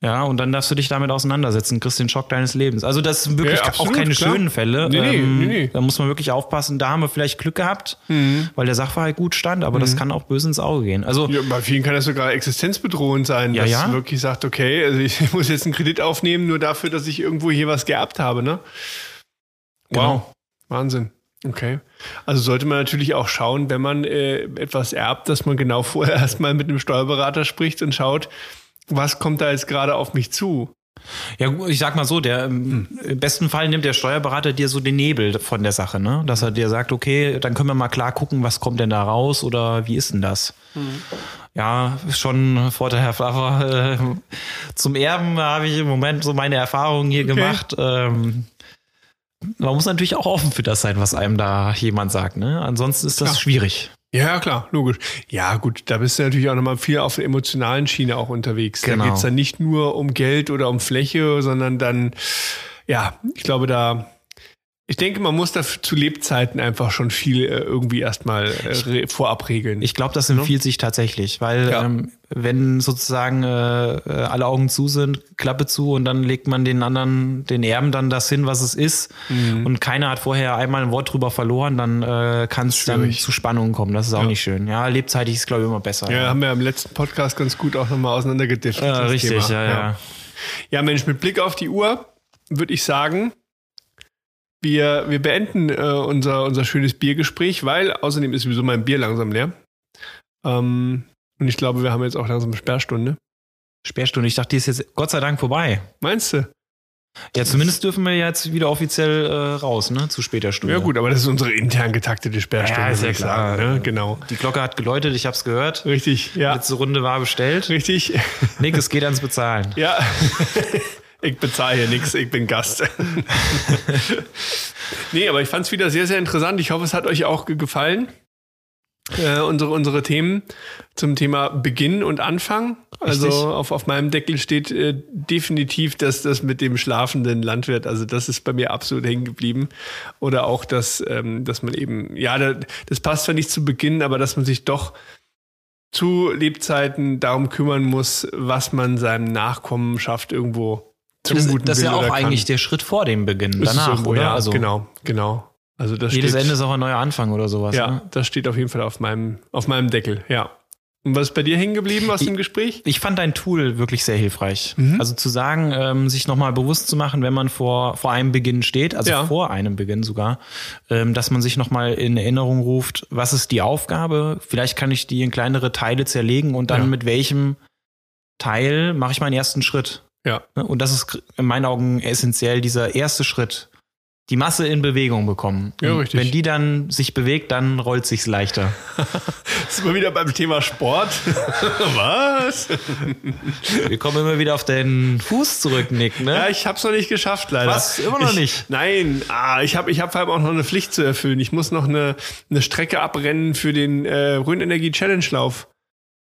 Ja, und dann darfst du dich damit auseinandersetzen, kriegst den Schock deines Lebens. Also das sind wirklich absolut, auch keine schönen Fälle. Nee. Da muss man wirklich aufpassen. Da haben wir vielleicht Glück gehabt, weil der Sachverhalt gut stand, aber das kann auch böse ins Auge gehen. Also, ja, bei vielen kann das sogar existenzbedrohend sein, dass man wirklich sagt, okay, also ich muss jetzt einen Kredit aufnehmen, nur dafür, dass ich irgendwo hier was geerbt habe. Ne? Wow, genau. Wahnsinn. Okay. Also sollte man natürlich auch schauen, wenn man etwas erbt, dass man genau vorher erstmal mit einem Steuerberater spricht und schaut, was kommt da jetzt gerade auf mich zu? Ja, ich sag mal so, im besten Fall nimmt der Steuerberater dir so den Nebel von der Sache, ne? Dass er dir sagt, okay, dann können wir mal klar gucken, was kommt denn da raus oder wie ist denn das? Ja, schon Vorteil, Herr Flaffer. Zum Erben habe ich im Moment so meine Erfahrungen hier gemacht. Man muss natürlich auch offen für das sein, was einem da jemand sagt, ne? Ansonsten ist das schwierig. Ja, klar, logisch. Ja, gut, da bist du natürlich auch nochmal viel auf der emotionalen Schiene auch unterwegs. Genau. Da geht's dann nicht nur um Geld oder um Fläche, sondern dann, ja, ich denke, man muss da zu Lebzeiten einfach schon viel irgendwie erstmal vorab regeln. Ich glaube, das empfiehlt sich tatsächlich, weil wenn sozusagen alle Augen zu sind, Klappe zu und dann legt man den Erben dann das hin, was es ist und keiner hat vorher einmal ein Wort drüber verloren, dann kann es dann zu Spannungen kommen. Das ist auch nicht schön. Ja, lebzeitig ist, glaube ich, immer besser. Ja, haben wir im letzten Podcast ganz gut auch nochmal auseinandergedifft. Richtig, ja. Ja, Mensch, mit Blick auf die Uhr würde ich sagen, wir beenden unser schönes Biergespräch, weil außerdem ist sowieso mein Bier langsam leer. Und ich glaube, wir haben jetzt auch langsam eine Sperrstunde. Ich dachte, die ist jetzt Gott sei Dank vorbei. Meinst du? Ja, zumindest dürfen wir jetzt wieder offiziell raus, ne? Zu später Stunde. Ja gut, aber das ist unsere intern getaktete Sperrstunde, ja, ist ja klar. Sagen, ne? Genau. Die Glocke hat geläutet, ich hab's gehört. Richtig, ja. Letzte Runde war bestellt. Richtig. Nick, es geht ans Bezahlen. Ja. Ich bezahle hier nichts, ich bin Gast. Nee, aber ich fand es wieder sehr, sehr interessant. Ich hoffe, es hat euch auch gefallen. Unsere Themen zum Thema Beginn und Anfang. Also auf meinem Deckel steht definitiv, dass das mit dem schlafenden Landwirt, also das ist bei mir absolut hängen geblieben. Oder auch, dass man eben, das passt zwar nicht zu Beginn, aber dass man sich doch zu Lebzeiten darum kümmern muss, was man seinem Nachkommen schafft, irgendwo das ist ja auch eigentlich der Schritt vor dem Beginn, danach, oder? Ja, also genau. Also das jedes Ende ist auch ein neuer Anfang oder sowas. Ja, ne? Das steht auf jeden Fall auf meinem Deckel, ja. Und was ist bei dir hängen geblieben aus dem Gespräch? Ich fand dein Tool wirklich sehr hilfreich. Also zu sagen, sich nochmal bewusst zu machen, wenn man vor einem Beginn steht, also vor einem Beginn sogar, dass man sich nochmal in Erinnerung ruft, was ist die Aufgabe? Vielleicht kann ich die in kleinere Teile zerlegen und dann mit welchem Teil mache ich meinen ersten Schritt? Ja. Und das ist in meinen Augen essentiell, dieser erste Schritt. Die Masse in Bewegung bekommen. Ja, richtig. Wenn die dann sich bewegt, dann rollt sich's leichter. Sind wir wieder beim Thema Sport? Was? Wir kommen immer wieder auf den Fuß zurück, Nick, ne? Ja, ich hab's noch nicht geschafft, leider. Was? Immer noch nicht? Nein. Ich hab vor allem auch noch eine Pflicht zu erfüllen. Ich muss noch eine Strecke abrennen für den Rhön-Energie-Challenge-Lauf.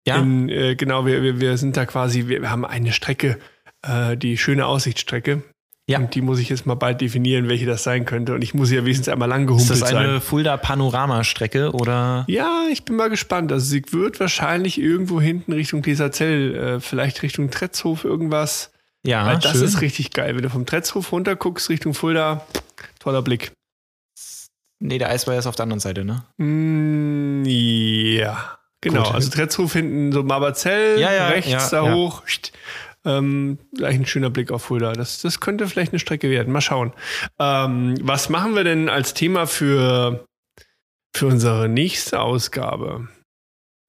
Ja. Genau, wir sind da quasi, wir haben eine Strecke, die schöne Aussichtsstrecke. Ja. Und die muss ich jetzt mal bald definieren, welche das sein könnte. Und ich muss ja wenigstens einmal lang gehumpelt sein. Ist das eine Fulda-Panorama-Strecke oder? Ja, ich bin mal gespannt. Also sie wird wahrscheinlich irgendwo hinten Richtung Gläserzell, vielleicht Richtung Tretzhof irgendwas. Ja, weil das ist richtig geil. Wenn du vom Tretzhof runter guckst Richtung Fulda, toller Blick. Nee, der Eisbär ist auf der anderen Seite, ne? Ja, genau. Gut. Also Tretzhof hinten, so Maberzell, rechts hoch. Gleich ein schöner Blick auf Fulda. Das könnte vielleicht eine Strecke werden. Mal schauen. Was machen wir denn als Thema für unsere nächste Ausgabe?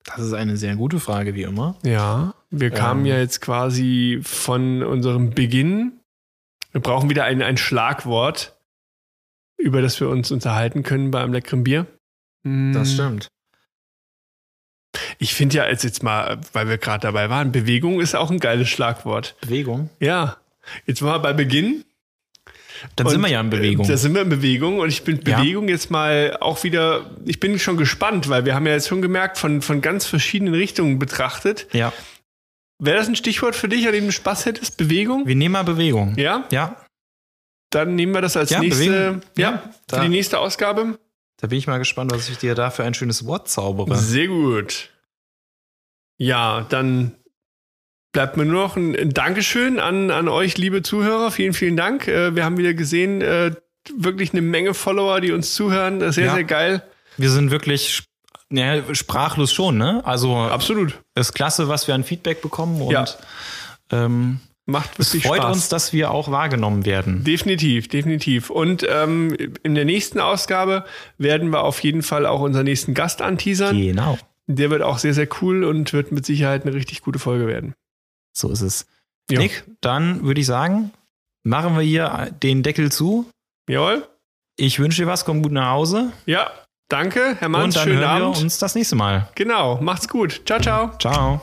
Das ist eine sehr gute Frage, wie immer. Ja, wir kamen ja jetzt quasi von unserem Beginn. Wir brauchen wieder ein Schlagwort, über das wir uns unterhalten können bei einem leckeren Bier. Das stimmt. Ich finde ja jetzt mal, weil wir gerade dabei waren, Bewegung ist auch ein geiles Schlagwort. Bewegung? Ja. Jetzt waren wir bei Beginn. Dann sind wir ja in Bewegung. Da sind wir in Bewegung und ich bin Bewegung jetzt mal auch wieder, ich bin schon gespannt, weil wir haben ja jetzt schon gemerkt, von ganz verschiedenen Richtungen betrachtet. Ja. Wäre das ein Stichwort für dich, an dem du Spaß hättest? Bewegung? Wir nehmen mal Bewegung. Ja? Ja. Dann nehmen wir das als nächste, für die nächste Ausgabe. Da bin ich mal gespannt, was ich dir da für ein schönes Wort zaubere. Sehr gut. Ja, dann Bleibt mir nur noch ein Dankeschön an euch, liebe Zuhörer. Vielen, vielen Dank. Wir haben wieder gesehen, wirklich eine Menge Follower, die uns zuhören. Das ist sehr, sehr geil. Wir sind wirklich sprachlos schon, ne? Also absolut. Ist klasse, was wir an Feedback bekommen und macht wirklich Spaß. Es freut uns, dass wir auch wahrgenommen werden. Definitiv, definitiv. Und in der nächsten Ausgabe werden wir auf jeden Fall auch unseren nächsten Gast anteasern. Genau. Der wird auch sehr, sehr cool und wird mit Sicherheit eine richtig gute Folge werden. So ist es. Jo. Nick, dann würde ich sagen, machen wir hier den Deckel zu. Jawohl. Ich wünsche dir was, komm gut nach Hause. Ja, danke, Herr Mann, schönen Abend. Und dann hören wir uns das nächste Mal. Genau, macht's gut. Ciao, ciao. Ciao.